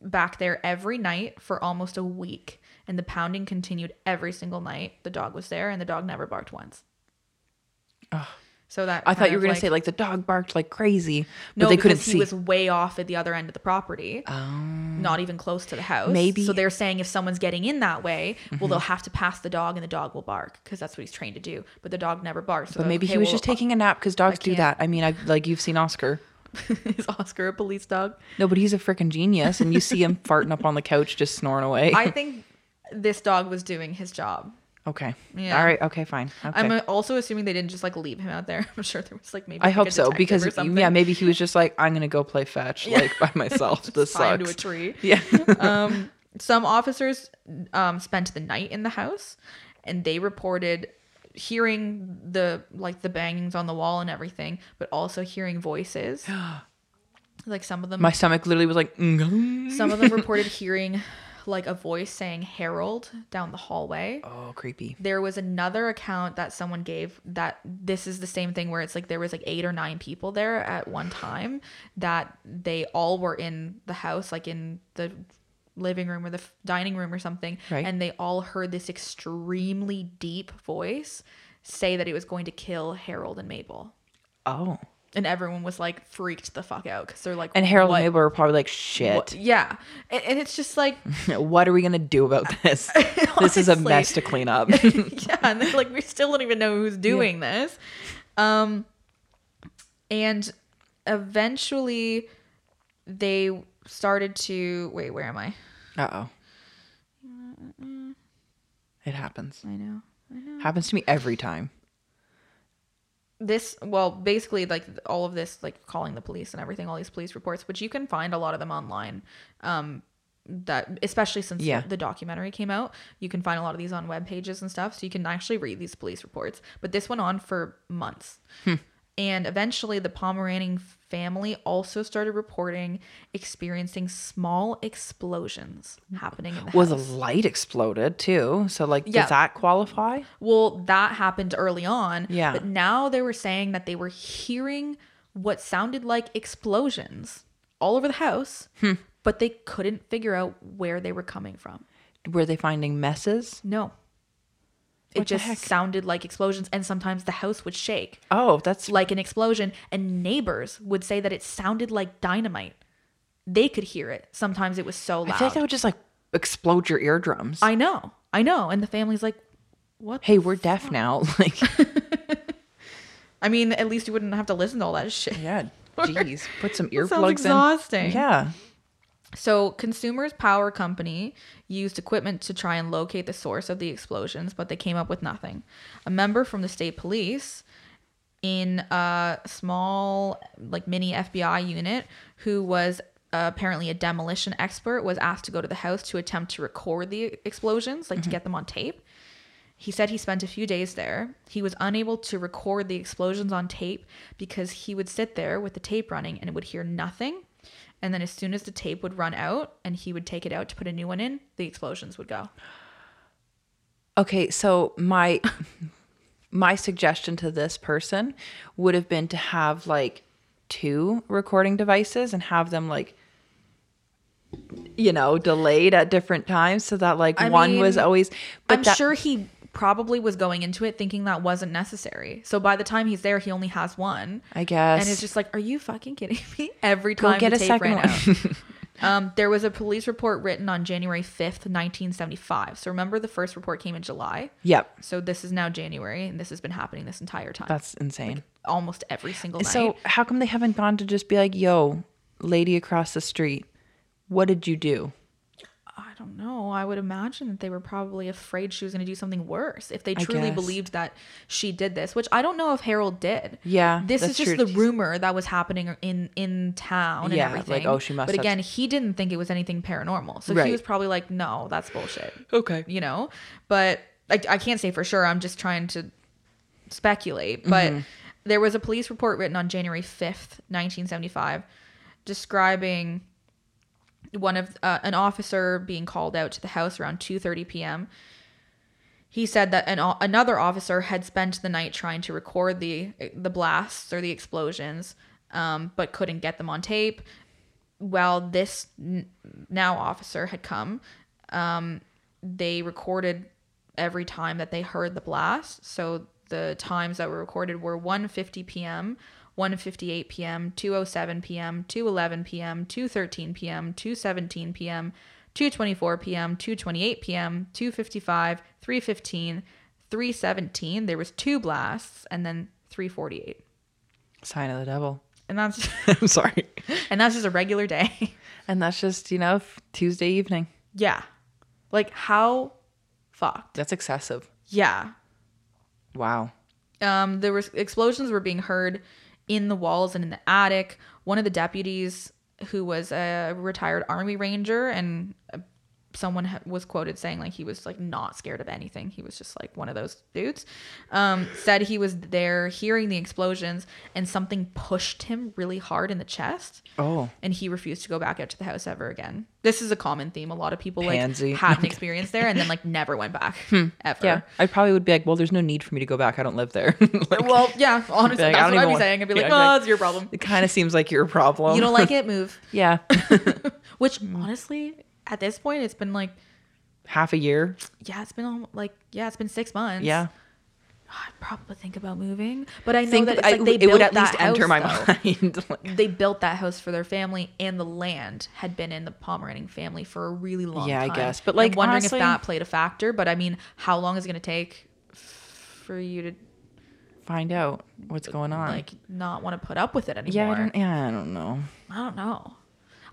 back there every night for almost a week, and the pounding continued every single night. The dog was there and the dog never barked once. Ugh. So that I thought you were going to say like the dog barked like crazy, but they couldn't see. He was way off at the other end of the property, not even close to the house. Maybe. So they're saying if someone's getting in that way, well, they'll have to pass the dog and the dog will bark because that's what he's trained to do. But the dog never barks. So but maybe he was just taking a nap because dogs do that. I mean, like you've seen Oscar. Is Oscar a police dog? No, but he's a freaking genius, and you see him farting up on the couch, just snoring away. I think this dog was doing his job. Okay. Yeah. All right. Okay. Fine. Okay. I'm also assuming they didn't just like leave him out there. I'm sure there was like maybe. I hope so, because yeah, maybe he was just like, I'm gonna go play fetch like by myself. This sucks. Into a tree. Yeah. Some officers spent the night in the house, and they reported hearing the bangings on the wall and everything, but also hearing voices. Like some of them. My stomach literally was like. Some of them reported hearing. Like a voice saying Harold down the hallway. Oh, creepy. There was another account that someone gave that this is the same thing where it's like there was like 8 or 9 people there at one time that they all were in the house, like in the living room or the dining room or something. Right. And they all heard this extremely deep voice say that it was going to kill Harold and Mabel. Oh. And everyone was like freaked the fuck out because they're like, and Harold and Mabel were probably like, shit. What? Yeah. And it's just like, what are we going to do about this? This is a mess to clean up. Yeah. And they're like, we still don't even know who's doing this. And eventually they started to, wait, where am I? Uh-oh. It happens. I know. Happens to me every time. This, well, basically, like, all of this, like, calling the police and everything, all these police reports, which you can find a lot of them online, that, especially since the documentary came out, you can find a lot of these on web pages and stuff, so you can actually read these police reports. But this went on for months. And eventually, the Pomeranning family also started reporting experiencing small explosions happening in the house. Well, the light exploded too. So, like, does that qualify? Well, that happened early on. Yeah. But now they were saying that they were hearing what sounded like explosions all over the house, but they couldn't figure out where they were coming from. Were they finding messes? No. It just sounded like explosions, and sometimes the house would shake. Oh, that's like an explosion, and neighbors would say that it sounded like dynamite. They could hear it. Sometimes it was so loud. I feel like that would just like explode your eardrums. I know. And the family's like, what? Hey, we're deaf now. Like, I mean, at least you wouldn't have to listen to all that shit. Yeah. Jeez. Put some earplugs in. Sounds exhausting. Yeah. So Consumers Power Company used equipment to try and locate the source of the explosions, but they came up with nothing. A member from the state police in a small, like, mini FBI unit who was apparently a demolition expert was asked to go to the house to attempt to record the explosions, like to get them on tape. He said he spent a few days there. He was unable to record the explosions on tape because he would sit there with the tape running and would hear nothing. And then as soon as the tape would run out and he would take it out to put a new one in, the explosions would go. Okay, so my suggestion to this person would have been to have like 2 recording devices and have them like, you know, delayed at different times so that like one was always. But I'm sure he probably was going into it thinking that wasn't necessary. So by the time he's there, he only has one, I guess. And it's just like, are you fucking kidding me? Every time the tape ran out. There was a police report written on January 5th, 1975. So remember, the first report came in July. Yep. So this is now January, and this has been happening this entire time. That's insane. Like, almost every single night. So how come they haven't gone to just be like, yo, lady across the street, what did you do? I don't know. I would imagine that they were probably afraid she was going to do something worse if they truly believed that she did this, which I don't know if Harold did. Yeah. This is just the rumor that was happening in town and everything. Yeah, like, oh, she must have. But again, he didn't think it was anything paranormal. So he was probably like, no, that's bullshit. Okay. You know? But I can't say for sure. I'm just trying to speculate. But There was a police report written on January 5th, 1975, describing one of an officer being called out to the house around 2:30 p.m. He said that another officer had spent the night trying to record the blasts or the explosions, but couldn't get them on tape. While this now officer had come, they recorded every time that they heard the blast. So the times that were recorded were 1:50 p.m., 1:58 p.m., 2:07 p.m., 2:11 p.m., 2:13 p.m., 2:17 p.m., 2:24 p.m., 2:28 p.m., 2:55, 3:15, 3:17. There was two blasts, and then 3:48. Sign of the devil. And that's I'm sorry. And that's just a regular day. And that's just, you know, Tuesday evening. Yeah. Like, how fucked. That's excessive. Yeah. Wow. There was explosions were being heard in the walls and in the attic. One of the deputies, who was a retired Army Ranger, and someone was quoted saying, like, he was, like, not scared of anything. He was just, like, one of those dudes. Said he was there hearing the explosions, and something pushed him really hard in the chest. Oh. And he refused to go back out to the house ever again. This is a common theme. A lot of people, like, had an experience there and then, like, never went back ever. Yeah. I probably would be like, well, there's no need for me to go back. I don't live there. Like, well, yeah. Honestly, like, that's what I'd be saying. I'd be like, oh, it's your problem. It kind of seems like your problem. You don't like it? Move. Yeah. Which, honestly... At this point, it's been like half a year. Yeah, it's been like, yeah, it's been 6 months. Yeah. I'd probably think about moving, but I know that it's like it would at least enter my mind. They built that house for their family, and the land had been in the Pomeranning family for a really long time. Yeah, I guess. But like, I'm wondering honestly, if that played a factor, but I mean, how long is it going to take for you to find out what's going on? Like, not want to put up with it anymore. Yeah, I don't know.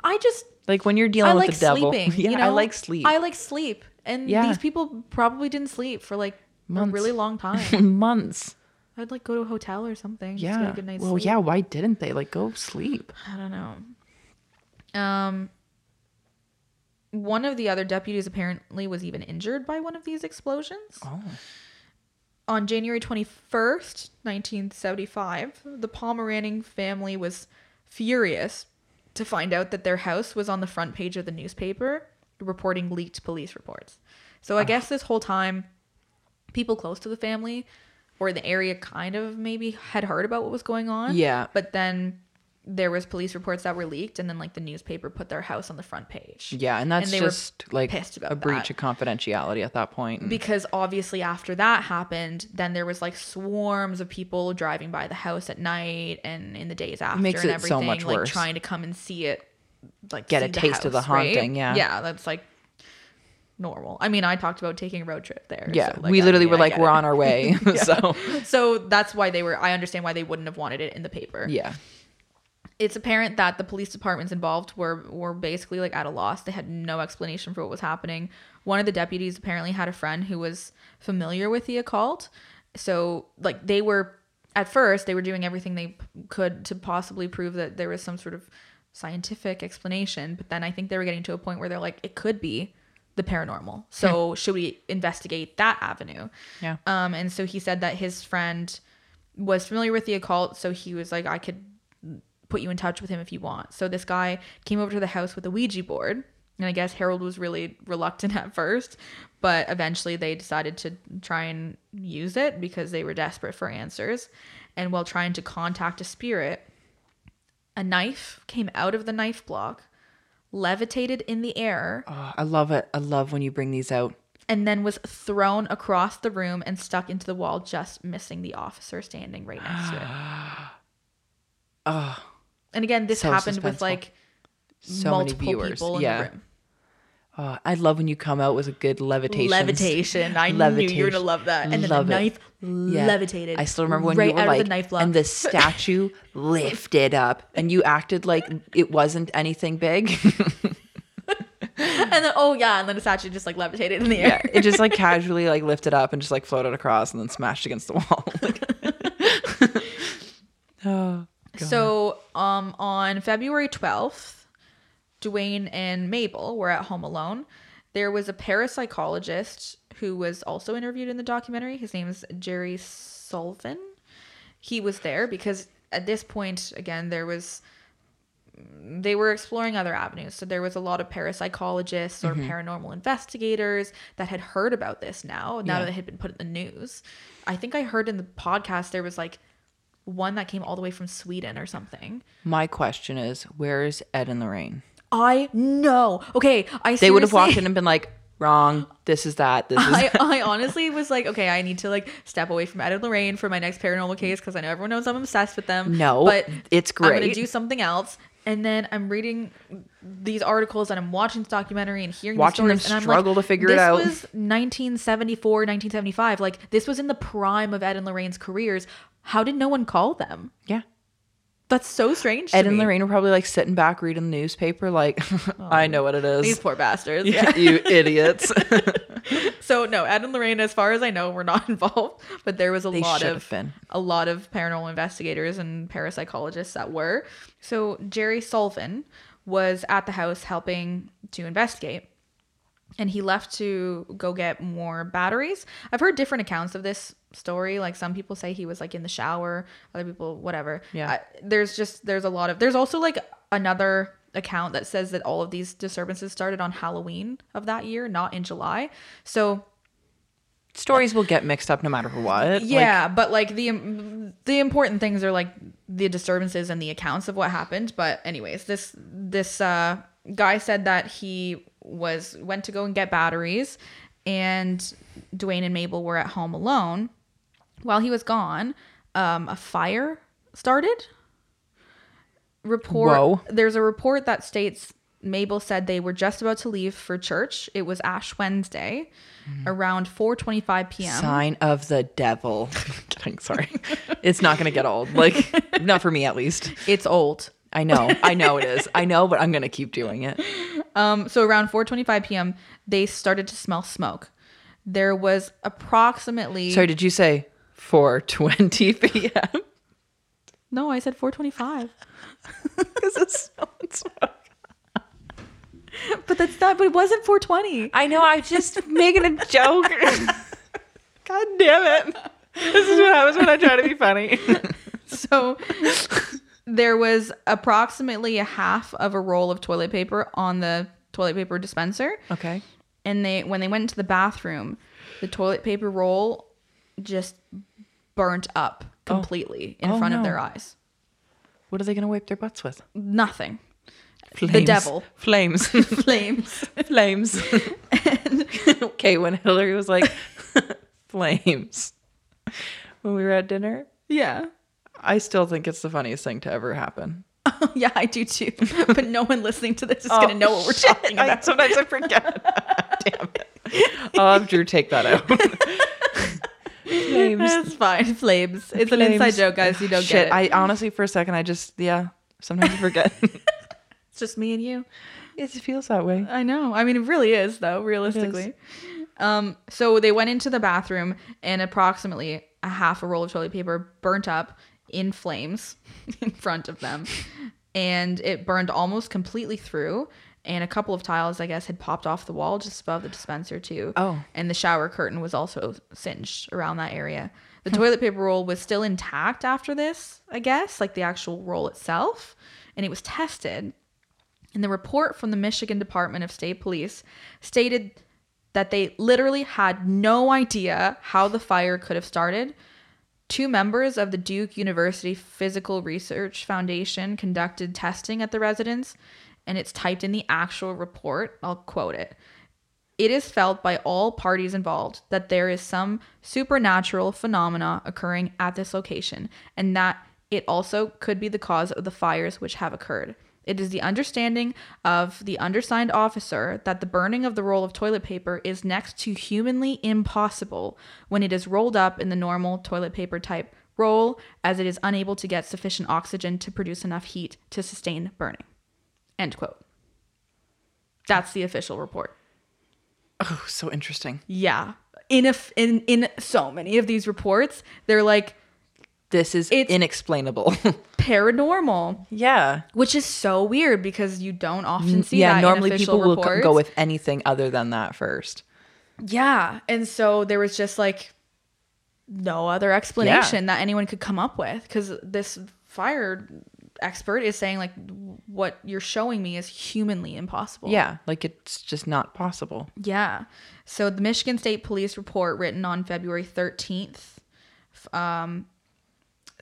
I just... Like, when you're dealing with the devil. Yeah, you know? I like sleep. I like sleep. And these people probably didn't sleep for, like, a really long time. Months. I'd, like, go to a hotel or something. Yeah. Just get a good night's sleep. Yeah, why didn't they? Like, go sleep. I don't know. One of the other deputies apparently was even injured by one of these explosions. Oh. On January 21st, 1975, the Pomeranning family was furious to find out that their house was on the front page of the newspaper reporting leaked police reports. So I guess this whole time, people close to the family or the area kind of maybe had heard about what was going on. Yeah. But then there was police reports that were leaked, and then like the newspaper put their house on the front page. Yeah, and that's just like a breach of confidentiality at that point. Because obviously after that happened, then there was like swarms of people driving by the house at night and in the days after, and everything, so much like worse. Trying to come and see it, like get a taste of the haunting. Right? Yeah, yeah, that's like normal. I mean, I talked about taking a road trip there. Yeah, so, like, we literally were like, we're on our way. So that's why they were. I understand why they wouldn't have wanted it in the paper. Yeah. It's apparent that the police departments involved were basically like at a loss. They had no explanation for what was happening. One of the deputies apparently had a friend who was familiar with the occult. So like they were, at first, they were doing everything they could to possibly prove that there was some sort of scientific explanation. But then I think they were getting to a point where they're like, it could be the paranormal. So should we investigate that avenue? Yeah. And so he said that his friend was familiar with the occult. So he was like, I could put you in touch with him if you want. So this guy came over to the house with a Ouija board, and I guess Harold was really reluctant at first, but eventually they decided to try and use it because they were desperate for answers. And while trying to contact a spirit, a knife came out of the knife block, levitated in the air. Oh, I love it. I love when you bring these out. And then was thrown across the room and stuck into the wall, just missing the officer standing right next to it. Oh. And again, this happened suspenseful. With like so multiple many viewers. People in the room. Oh, I love when you come out with a good levitation. I knew you were gonna love that. And love then the knife levitated. I still remember when you were like, the knife and the statue lifted up, and you acted like it wasn't anything big. And then and then the statue just like levitated in the air. Yeah, it just like casually like lifted up and just like floated across and then smashed against the wall. Like, oh. So on February 12th, Dwayne and Mabel were at home alone. There was a parapsychologist who was also interviewed in the documentary. His name is Jerry Sullivan. he was there, because at this point, again, they were exploring other avenues. So there was a lot of parapsychologists or paranormal investigators that had heard about this now that it had been put in the news. I think I heard in the podcast there was like one that came all the way from Sweden or something. My question is, where is Ed and Lorraine? I know. Okay, they would have walked in and been like, wrong, this is that, this is that. I honestly was like, okay, I need to like step away from Ed and Lorraine for my next paranormal case, because I know everyone knows I'm obsessed with them. No, but it's great. I'm going to do something else. And then I'm reading these articles and I'm watching this documentary and hearing watching the stories, them and struggle I'm like, to figure it out. This was 1974, 1975. Like, this was in the prime of Ed and Lorraine's careers. How did no one call them? Yeah. That's so strange. Ed and Lorraine were probably like sitting back reading the newspaper, like, oh, I know what it is. These poor bastards. Yeah. You idiots. So no, Ed and Lorraine, as far as I know, were not involved. But there was a lot of paranormal investigators and parapsychologists that were. So Jerry Sullivan was at the house helping to investigate, and he left to go get more batteries. I've heard different accounts of this story. Like, some people say he was like in the shower, other people whatever. Yeah, there's also like another account that says that all of these disturbances started on Halloween of that year, not in July. So stories will get mixed up no matter what. Yeah, like, but like the important things are like the disturbances and the accounts of what happened. But anyways, this guy said that he went to go and get batteries, and Dwayne and Mabel were at home alone. While he was gone, a fire started. There's a report that states Mabel said they were just about to leave for church. It was Ash Wednesday, around 4:25 p.m. Sign of the devil. Kidding, sorry. It's not going to get old. Like, not for me at least. It's old. I know it is. I know, but I'm going to keep doing it. So around 4:25 p.m., they started to smell smoke. There was approximately... Sorry, did you say 4:20 p.m.? No, I said 4:25. Because it's smoke. But that's not... But it wasn't 4:20. I know. I'm just making a joke. God damn it. This is what happens when I try to be funny. So... There was approximately a half of a roll of toilet paper on the toilet paper dispenser. Okay. And when they went into the bathroom, the toilet paper roll just burnt up completely in front of their eyes. What are they going to wipe their butts with? Nothing. Flames. The devil. Flames. Flames. Flames. Okay, when Hillary was like, flames. When we were at dinner. Yeah. I still think it's the funniest thing to ever happen. Oh, yeah, I do too. But no one listening to this is going to know what we're talking about. Sometimes I forget. Damn it. I'll have Drew take that out. Flames. That's fine. Flames. It's flames. An inside joke, guys. You don't get it. I honestly, for a second, sometimes I forget. It's just me and you. It feels that way. I know. I mean, it really is, though, realistically. So they went into the bathroom, and approximately a half a roll of toilet paper burnt up in flames in front of them, and it burned almost completely through, and a couple of tiles, I guess, had popped off the wall just above the dispenser too. Oh. And the shower curtain was also singed around that area. The toilet paper roll was still intact after this, I guess, like the actual roll itself, and it was tested. And the report from the Michigan Department of State Police stated that they literally had no idea how the fire could have started. Two members of the Duke University Physical Research Foundation conducted testing at the residence, and it's typed in the actual report. I'll quote it. "It is felt by all parties involved that there is some supernatural phenomena occurring at this location, and that it also could be the cause of the fires which have occurred. It is the understanding of the undersigned officer that the burning of the roll of toilet paper is next to humanly impossible when it is rolled up in the normal toilet paper type roll, as it is unable to get sufficient oxygen to produce enough heat to sustain burning." End quote. That's the official report. Oh, so interesting. Yeah. In so many of these reports, they're like, this is inexplainable. Paranormal. Yeah. Which is so weird, because you don't often see that in official reports. Yeah, normally people will go with anything other than that first. Yeah. And so there was just like, no other explanation that anyone could come up with, because this fire expert is saying, like, what you're showing me is humanly impossible. Yeah, like, it's just not possible. Yeah. So the Michigan State Police report written on February 13th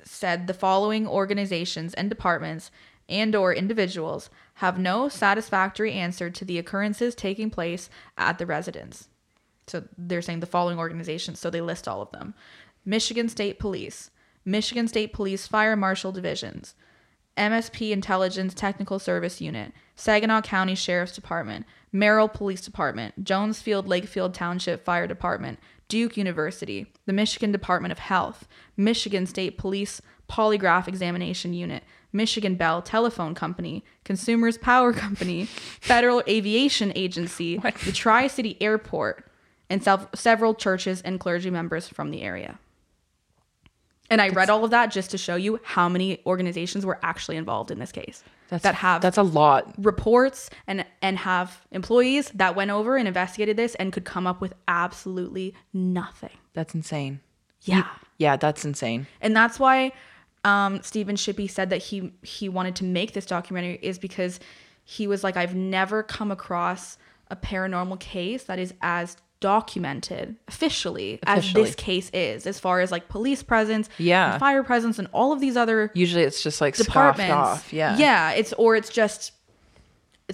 said the following organizations and departments and or individuals have no satisfactory answer to the occurrences taking place at the residence. So they're saying the following organizations, so they list all of them. Michigan State Police, Michigan State Police Fire Marshal Divisions, MSP Intelligence Technical Service Unit, Saginaw County Sheriff's Department, Merrill Police Department, Jonesfield Lakefield Township Fire Department, Duke University, the Michigan Department of Health, Michigan State Police Polygraph Examination Unit, Michigan Bell Telephone Company, Consumers Power Company, Federal Aviation Agency, the Tri-City Airport, and several churches and clergy members from the area. And I read all of that just to show you how many organizations were actually involved in this case. That's a lot. Reports and have employees that went over and investigated this and could come up with absolutely nothing. That's insane. Yeah. Yeah, that's insane. And that's why Stephen Shippey said that he wanted to make this documentary, is because he was like, I've never come across a paranormal case that is as documented officially as this case is, as far as like police presence, and fire presence, and all of these other. Usually, it's just like departments. Scoffed off. Yeah. It's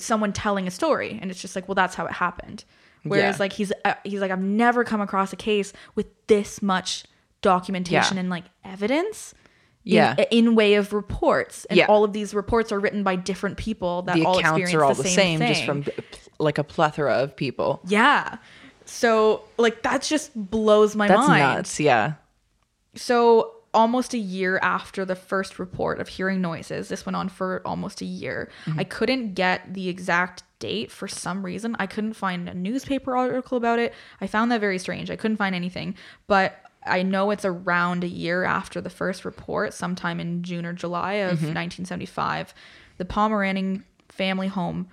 someone telling a story, and it's just like, well, that's how it happened. Whereas like he's like, I've never come across a case with this much documentation and like evidence. In way of reports, and all of these reports are written by different people that all experience the same thing. Just from like a plethora of people. Yeah. So, like, that just blows my mind. That's nuts, yeah. So, almost a year after the first report of hearing noises, this went on for almost a year. Mm-hmm. I couldn't get the exact date for some reason. I couldn't find a newspaper article about it. I found that very strange. I couldn't find anything. But I know it's around a year after the first report, sometime in June or July of 1975. The Pomeranning family home,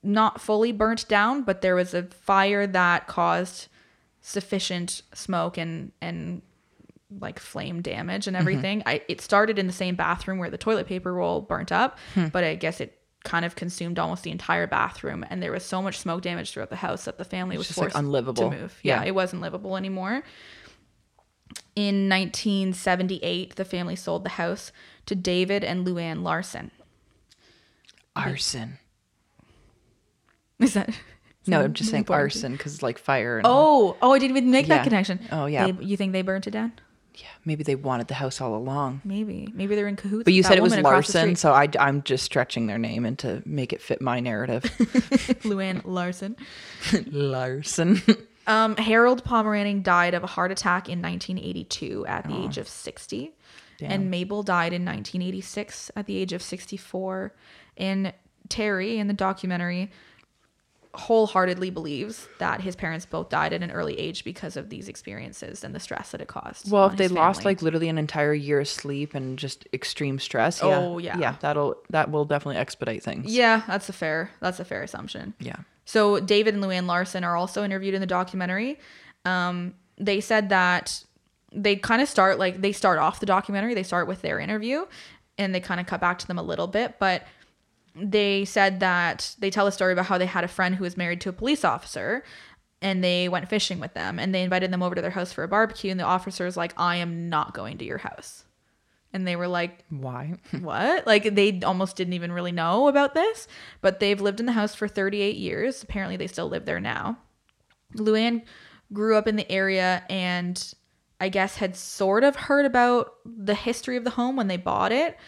not fully burnt down, but there was a fire that caused sufficient smoke and like flame damage and everything. It started in the same bathroom where the toilet paper roll burnt up, but I guess it kind of consumed almost the entire bathroom, and there was so much smoke damage throughout the house that the family was forced to move. Yeah, it wasn't livable anymore. In 1978, the family sold the house to David and Luann Larson. Arson. I'm just saying arson because like fire. And I didn't even make that connection. Oh yeah, you think they burnt it down? Yeah, maybe they wanted the house all along. Maybe they're in cahoots. But you said it was Larson, so I'm just stretching their name and to make it fit my narrative. Luann Larson. Larson. Harold Pomeranning died of a heart attack in 1982 at the age of 60, and Mabel died in 1986 at the age of 64. And Terry in the documentary wholeheartedly believes that his parents both died at an early age because of these experiences and the stress that it caused. Well, if they lost like literally an entire year's sleep and just extreme stress, that will definitely expedite things. Yeah, that's a fair assumption. Yeah. So David and Luann Larson are also interviewed in the documentary. They said that they kind of start off the documentary. They start with their interview, and they kind of cut back to them a little bit, but they said that they tell a story about how they had a friend who was married to a police officer, and they went fishing with them, and they invited them over to their house for a barbecue, and the officer's like, I am not going to your house. And they were like, why? What? Like, they almost didn't even really know about this, but they've lived in the house for 38 years. Apparently they still live there now. Luann grew up in the area and I guess had sort of heard about the history of the home when they bought it.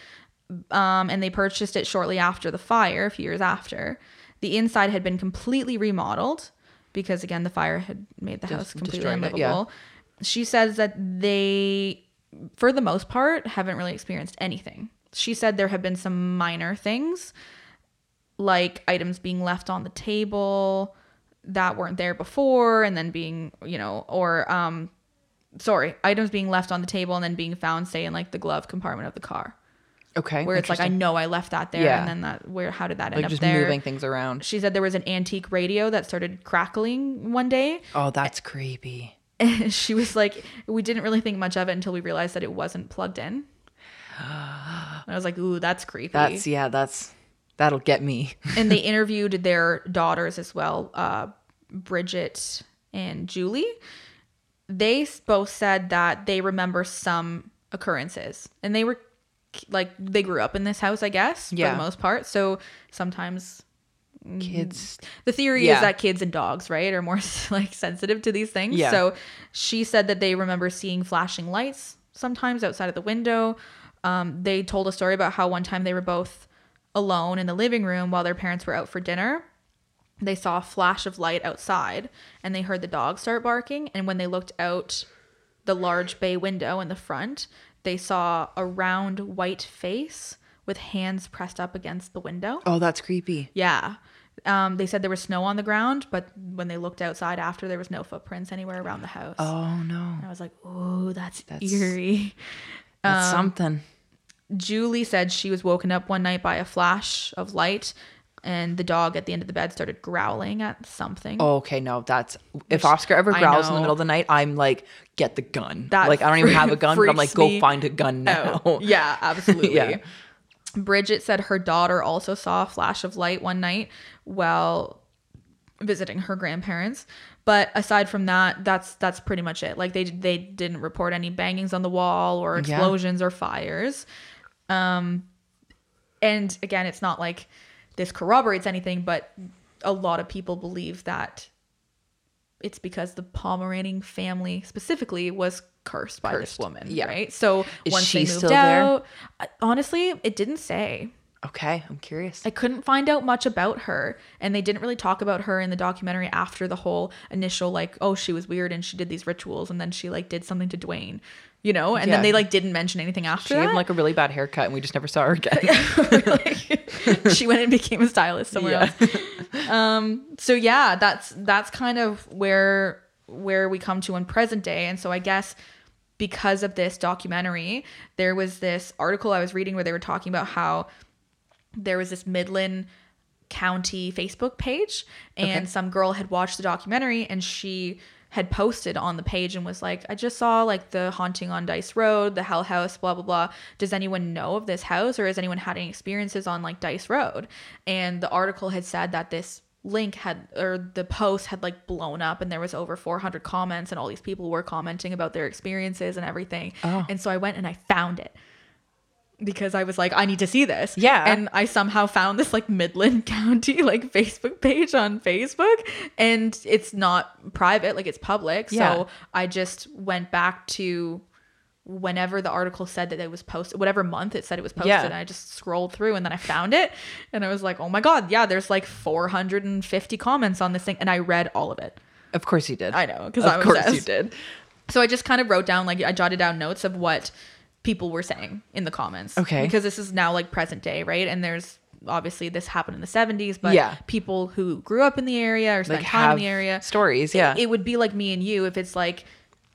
And they purchased it shortly after the fire, a few years after. The inside had been completely remodeled because, again, the fire had made the house completely unlivable. She says that they, for the most part, haven't really experienced anything. She said there have been some minor things, like items being left on the table that weren't there before, and then being, items being left on the table and then being found, say, in like the glove compartment of the car. Okay. Where it's like, I know I left that there, and then how did that end up there? Like just moving things around. She said there was an antique radio that started crackling one day. Oh, that's creepy. And she was like, we didn't really think much of it until we realized that it wasn't plugged in. And I was like, ooh, that's creepy. That'll get me. And they interviewed their daughters as well, Bridget and Julie. They both said that they remember some occurrences, and they were like, they grew up in this house, I guess, for the most part. So sometimes kids, the theory is that kids and dogs, right, are more like sensitive to these things. Yeah. So she said that they remember seeing flashing lights sometimes outside of the window. They told a story about how one time they were both alone in the living room while their parents were out for dinner. They saw a flash of light outside and they heard the dog start barking. And when they looked out the large bay window in the front, they saw a round white face with hands pressed up against the window. Oh, that's creepy. Yeah. They said there was snow on the ground, but when they looked outside after, there was no footprints anywhere around the house. Oh, no. And I was like, oh, that's eerie. That's something. Julie said she was woken up one night by a flash of light, and the dog at the end of the bed started growling at something. Oh, okay, no, that's... If Oscar ever growls in the middle of the night, I'm like, get the gun. Like, I don't even have a gun, but I'm like, go find a gun now. Oh, yeah, absolutely. Yeah. Bridget said her daughter also saw a flash of light one night while visiting her grandparents. But aside from that, that's pretty much it. Like, they didn't report any bangings on the wall or explosions or fires. And again, it's not like... this corroborates anything, but a lot of people believe that it's because the Pomeranning family specifically was cursed by this woman, right? So once they moved out, honestly, it didn't say. Okay, I'm curious. I couldn't find out much about her, and they didn't really talk about her in the documentary after the whole initial, like, oh, she was weird and she did these rituals and then she, like, did something to Dwayne, you know? And then they, like, didn't mention anything after that. She had, like, a really bad haircut and we just never saw her again. She went and became a stylist somewhere else. So, yeah, that's kind of where we come to in present day. And so I guess... because of this documentary, there was this article I was reading where they were talking about how there was this Midland County Facebook page, and some girl had watched the documentary and she had posted on the page and was like, I just saw, like, The Haunting on Dice Road, The Hell House, blah, blah, blah. Does anyone know of this house, or has anyone had any experiences on, like, Dice Road? And the article had said that this link had, or the post had, like, blown up, and there was over 400 comments, and all these people were commenting about their experiences and everything. And so I went and I found it, because I was like, I need to see this. And I somehow found this, like, Midland County, like, Facebook page on Facebook, and it's not private, like, it's public. So I just went back to whenever the article said that it was posted, whatever month it said it was posted, and I just scrolled through, and then I found it, and I was like, oh my god, there's like 450 comments on this thing, and I read all of it. Of course you did. I know, because I'm obsessed. Of course you did. So I just kind of wrote down, like, I jotted down notes of what people were saying in the comments. Okay. Because this is now, like, present day, right? And there's obviously this happened in the 70s, but people who grew up in the area or spent, like, time in the area, stories. It would be like me and you if it's like,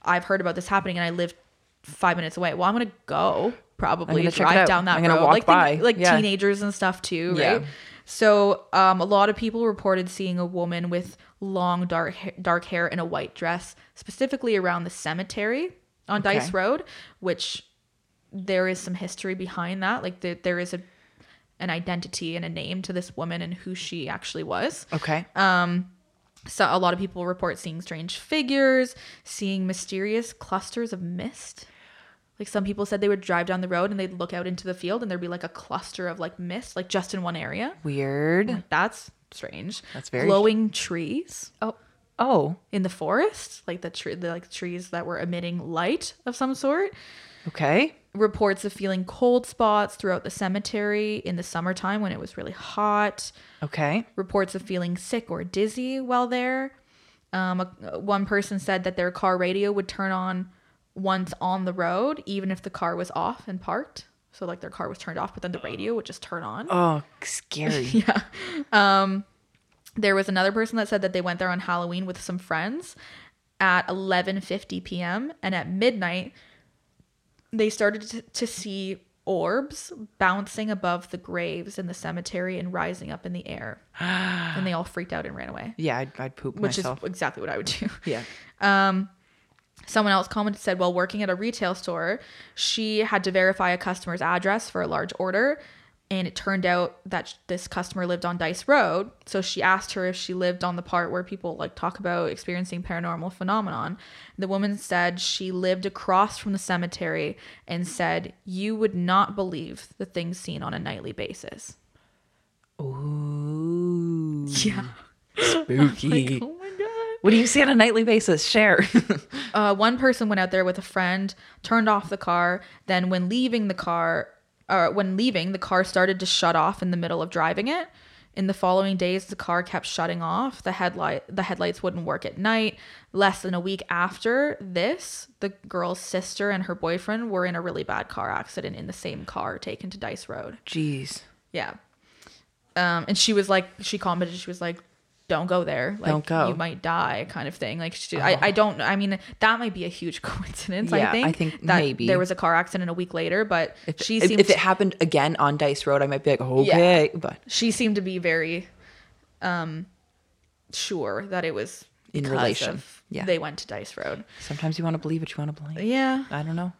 I've heard about this happening and I lived 5 minutes away. Well, I'm gonna go, probably drive down that road, like, by. Like teenagers and stuff too, right? So a lot of people reported seeing a woman with long dark hair in a white dress, specifically around the cemetery on Dice Road, which there is some history behind that. Like, there is an identity and a name to this woman and who she actually was. So a lot of people report seeing strange figures, seeing mysterious clusters of mist. Like, some people said they would drive down the road and they'd look out into the field and there'd be, like, a cluster of, like, mist, like, just in one area. Weird. Like, that's strange. That's very glowing trees. Oh, in the forest, like the trees that were emitting light of some sort. Okay. Reports of feeling cold spots throughout the cemetery in the summertime when it was really hot. Okay. Reports of feeling sick or dizzy while there. One person said that their car radio would turn on once on the road, even if the car was off and parked. So, like, their car was turned off, but then the radio would just turn on. Oh, scary. There was another person that said that they went there on Halloween with some friends at 11:50 p.m. and at midnight they started to see orbs bouncing above the graves in the cemetery and rising up in the air. And they all freaked out and ran away. Yeah, I'd poop myself. Which is exactly what I would do. Yeah. Someone else commented, said, while working at a retail store, she had to verify a customer's address for a large order. And it turned out that this customer lived on Dice Road. So she asked her if she lived on the part where people like talk about experiencing paranormal phenomenon. The woman said she lived across from the cemetery and said, you would not believe the things seen on a nightly basis. Ooh. Yeah. Spooky. Like, oh my God. What do you see on a nightly basis? Share. One person went out there with a friend, turned off the car. Then when leaving the car... the car started to shut off in the middle of driving it. In the following days, the car kept shutting off. The headlights wouldn't work at night. Less than a week after this, the girl's sister and her boyfriend were in a really bad car accident in the same car taken to Dice Road. Jeez. Yeah. And she was like, she commented, she was like, don't go there. Like, don't go. You might die kind of thing. Like, she, I don't know. I mean, that might be a huge coincidence, yeah, I think that maybe there was a car accident a week later, but if it happened again on Dice Road, I might be like, okay. Yeah. But she seemed to be very sure that it was in relation. Yeah. They went to Dice Road. Sometimes you want to believe what you want to believe. Yeah. I don't know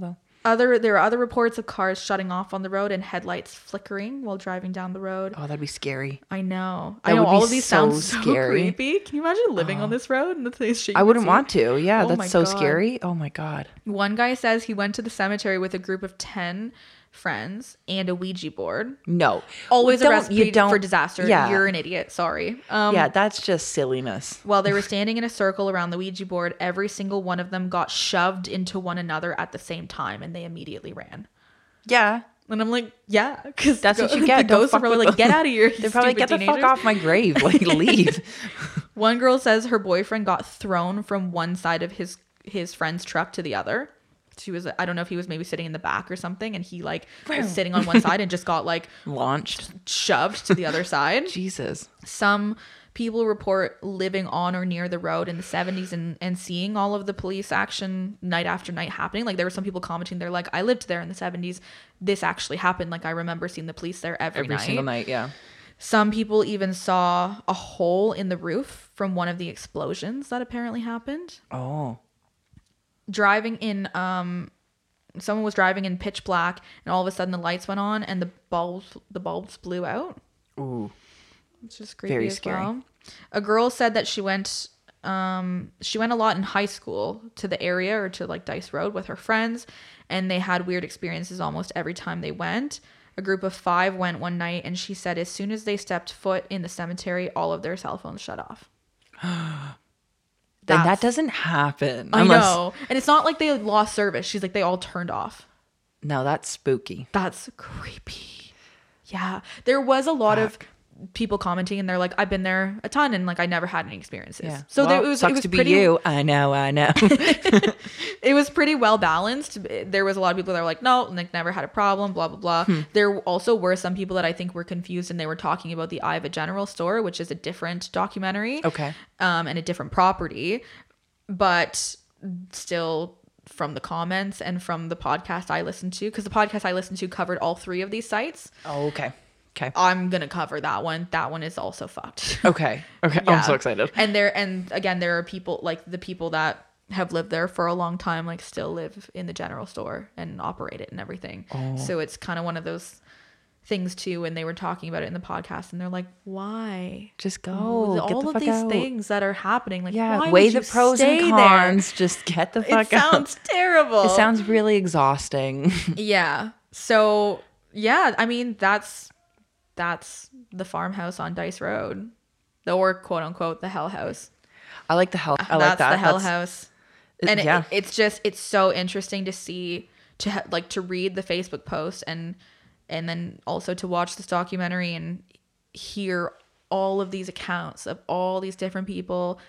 though. There are other reports of cars shutting off on the road and headlights flickering while driving down the road. Oh, that'd be scary. I know. All of these sound so creepy. Can you imagine living on this road and the things shaking? I wouldn't want to. Yeah, that's so scary. Oh my God. One guy says he went to the cemetery with a group of 10 friends and a Ouija board. No. Always a recipe for disaster. Yeah. You're an idiot. Sorry. Yeah, that's just silliness. While they were standing in a circle around the Ouija board, every single one of them got shoved into one another at the same time and they immediately ran. Yeah. And I'm like, yeah, because that's what you get. The ghosts are probably like, get out of here. They're probably like, get the fuck off my grave. Like, leave. One girl says her boyfriend got thrown from one side of his friend's truck to the other. She was, I don't know if he was maybe sitting in the back or something, and he like was sitting on one side and just got like launched, shoved to the other side. Jesus. Some people report living on or near the road in the 70s and seeing all of the police action night after night happening. Like there were some people commenting, they're like, I lived there in the 70s. This actually happened. Like I remember seeing the police there every single night. Yeah. Some people even saw a hole in the roof from one of the explosions that apparently happened. Oh. Someone was driving in pitch black and all of a sudden the lights went on and the bulbs blew out. Ooh. Which is creepy. Very scary. Well. A girl said that she went a lot in high school to the area or to like Dice Road with her friends, and they had weird experiences almost every time they went. A group of 5 went one night, and she said as soon as they stepped foot in the cemetery, all of their cell phones shut off. Then that doesn't happen. I know. And it's not like they lost service. She's like, they all turned off. No, that's spooky. That's creepy. Yeah. There was a lot of people commenting, and they're like, I've been there a ton, and like, I never had any experiences. Yeah. So well, it was to be pretty, you. I know. It was pretty well balanced. There was a lot of people that were like, no, like never had a problem, blah, blah, blah. There also were some people that I think were confused, and they were talking about the Eye of a General Store, which is a different documentary. Okay. And a different property, but still from the comments and from the podcast I listened to, because the podcast I listened to covered all 3 of these sites. Oh, okay. Okay. I'm going to cover that one. That one is also fucked. Okay. Okay. Yeah. I'm so excited. And again, there are people like the people that have lived there for a long time, like still live in the general store and operate it and everything. Oh. So it's kind of one of those things too. And they were talking about it in the podcast, and they're like, why? Just go. All of these things that are happening. Like, yeah, weigh the pros and cons. There? Just get the fuck out. It sounds terrible. It sounds really exhausting. Yeah. So yeah, I mean, that's the farmhouse on Dice Road, or quote unquote the Hell House. I like the Hell. I like that. That's the Hell House, and yeah. It's so interesting to see, to read the Facebook post and then also to watch this documentary and hear all of these accounts of all these different people,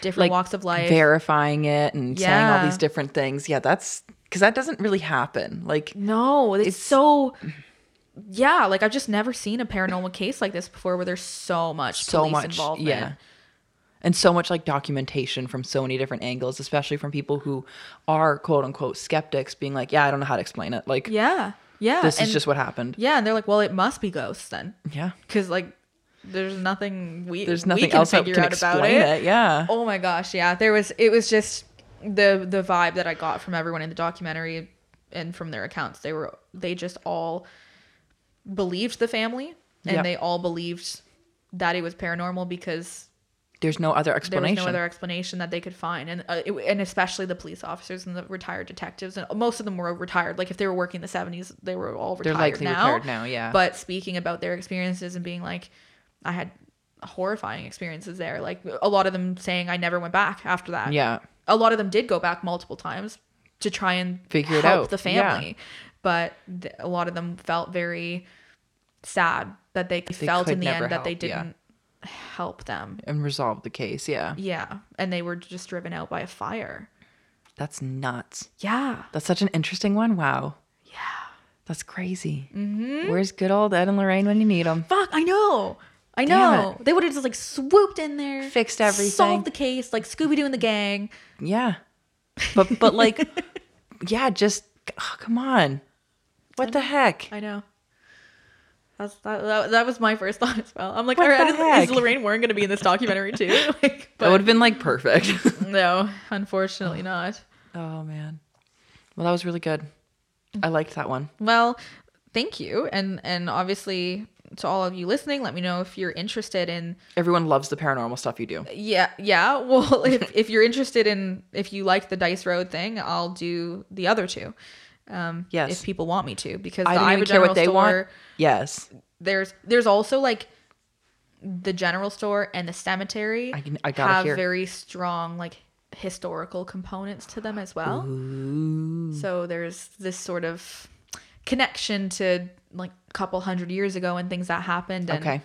different like walks of life, verifying it and saying all these different things. Yeah, that's because that doesn't really happen. Like no, it's so. Yeah, like I've just never seen a paranormal case like this before, where there's so much police involvement. Yeah, and so much like documentation from so many different angles, especially from people who are quote unquote skeptics, being like, yeah, I don't know how to explain it. Like, yeah, this is just what happened. Yeah, and they're like, well, it must be ghosts then. Yeah, because like there's nothing else we can figure out about it. Yeah. Oh my gosh. Yeah, it was just the vibe that I got from everyone in the documentary and from their accounts, they just all believed the family, and yep. they all believed that it was paranormal because there's no other explanation. There was no other explanation that they could find, and especially the police officers and the retired detectives, and most of them were retired. Like if they were working in the 70s, they were all retired. They're likely now. Retired now, yeah. But speaking about their experiences and being like, I had horrifying experiences there. Like a lot of them saying I never went back after that. Yeah. A lot of them did go back multiple times to try and figure it out, the family. Yeah. But a lot of them felt very sad that they felt in the end that they didn't help them and resolve the case. Yeah. Yeah. And they were just driven out by a fire. That's nuts. Yeah. That's such an interesting one. Wow. Yeah. That's crazy. Mm-hmm. Where's good old Ed and Lorraine when you need them? Fuck. I know. They would have just like swooped in there, fixed everything, solved the case, like Scooby-Doo and the gang. Yeah. But like, yeah, just, oh, come on. What the heck? I know. That was my first thought as well. I'm like, all right, is Lorraine Warren going to be in this documentary too? Like, that would have been like perfect. No, unfortunately not. Oh man. Well, that was really good. I liked that one. Well, thank you. And obviously to all of you listening, let me know if you're interested in... Everyone loves the paranormal stuff you do. Yeah. Well, if you're interested in... If you like the Dice Road thing, I'll do the other two. Yes. If people want me to. Because I don't even care what they want. Yes. There's also like the general store and the cemetery have very strong like historical components to them as well. Ooh. So there's this sort of connection to like a couple hundred years ago and things that happened. And okay.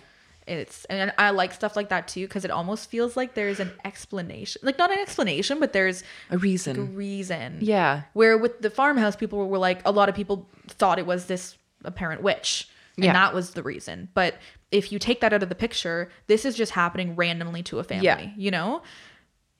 And I like stuff like that too, because it almost feels like there's an explanation, like not an explanation, but there's a reason. Like a reason. Yeah. Where with the farmhouse, people were like, a lot of people thought it was this apparent witch, and that was the reason. But if you take that out of the picture, this is just happening randomly to a family, you know?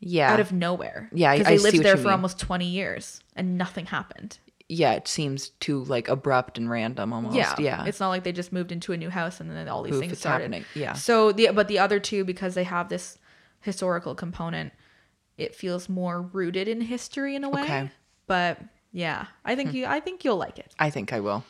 Yeah. Out of nowhere. Yeah. Because they lived there for almost 20 years and nothing happened. Yeah, it seems too like abrupt and random almost. Yeah. It's not like they just moved into a new house and then all these things started. Happening. Yeah. So the other two, because they have this historical component, it feels more rooted in history in a way. Okay. But yeah, I think you'll like it. I think I will.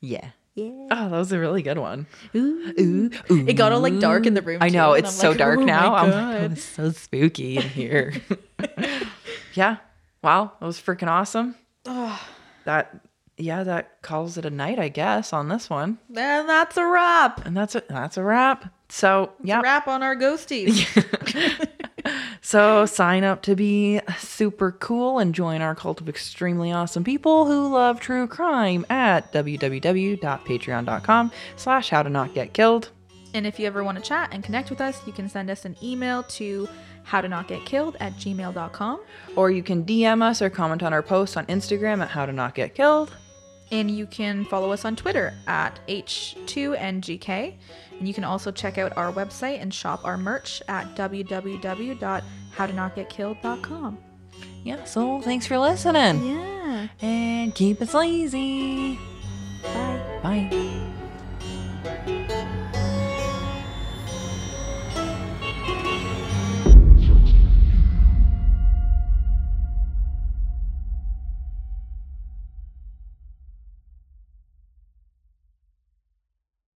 Yeah. Oh, that was a really good one. Ooh. It got all like dark in the room. I know, it's so like, dark now. I'm like, oh, it's so spooky in here. Yeah. Wow, that was freaking awesome. Oh. That calls it a night, I guess, on this one. And that's a wrap. And that's a wrap. So yeah, it's a wrap on our ghosties. So sign up to be super cool and join our cult of extremely awesome people who love true crime at www.patreon.com/howtonotgetkilled. And if you ever want to chat and connect with us, you can send us an email to howtonotgetkilled@gmail.com. Or you can DM us or comment on our post on Instagram at howtonotgetkilled. And you can follow us on Twitter at H2NGK. And you can also check out our website and shop our merch at www.howtonotgetkilled.com. Yeah, so thanks for listening. Yeah. And keep it sleazy. Bye. Bye.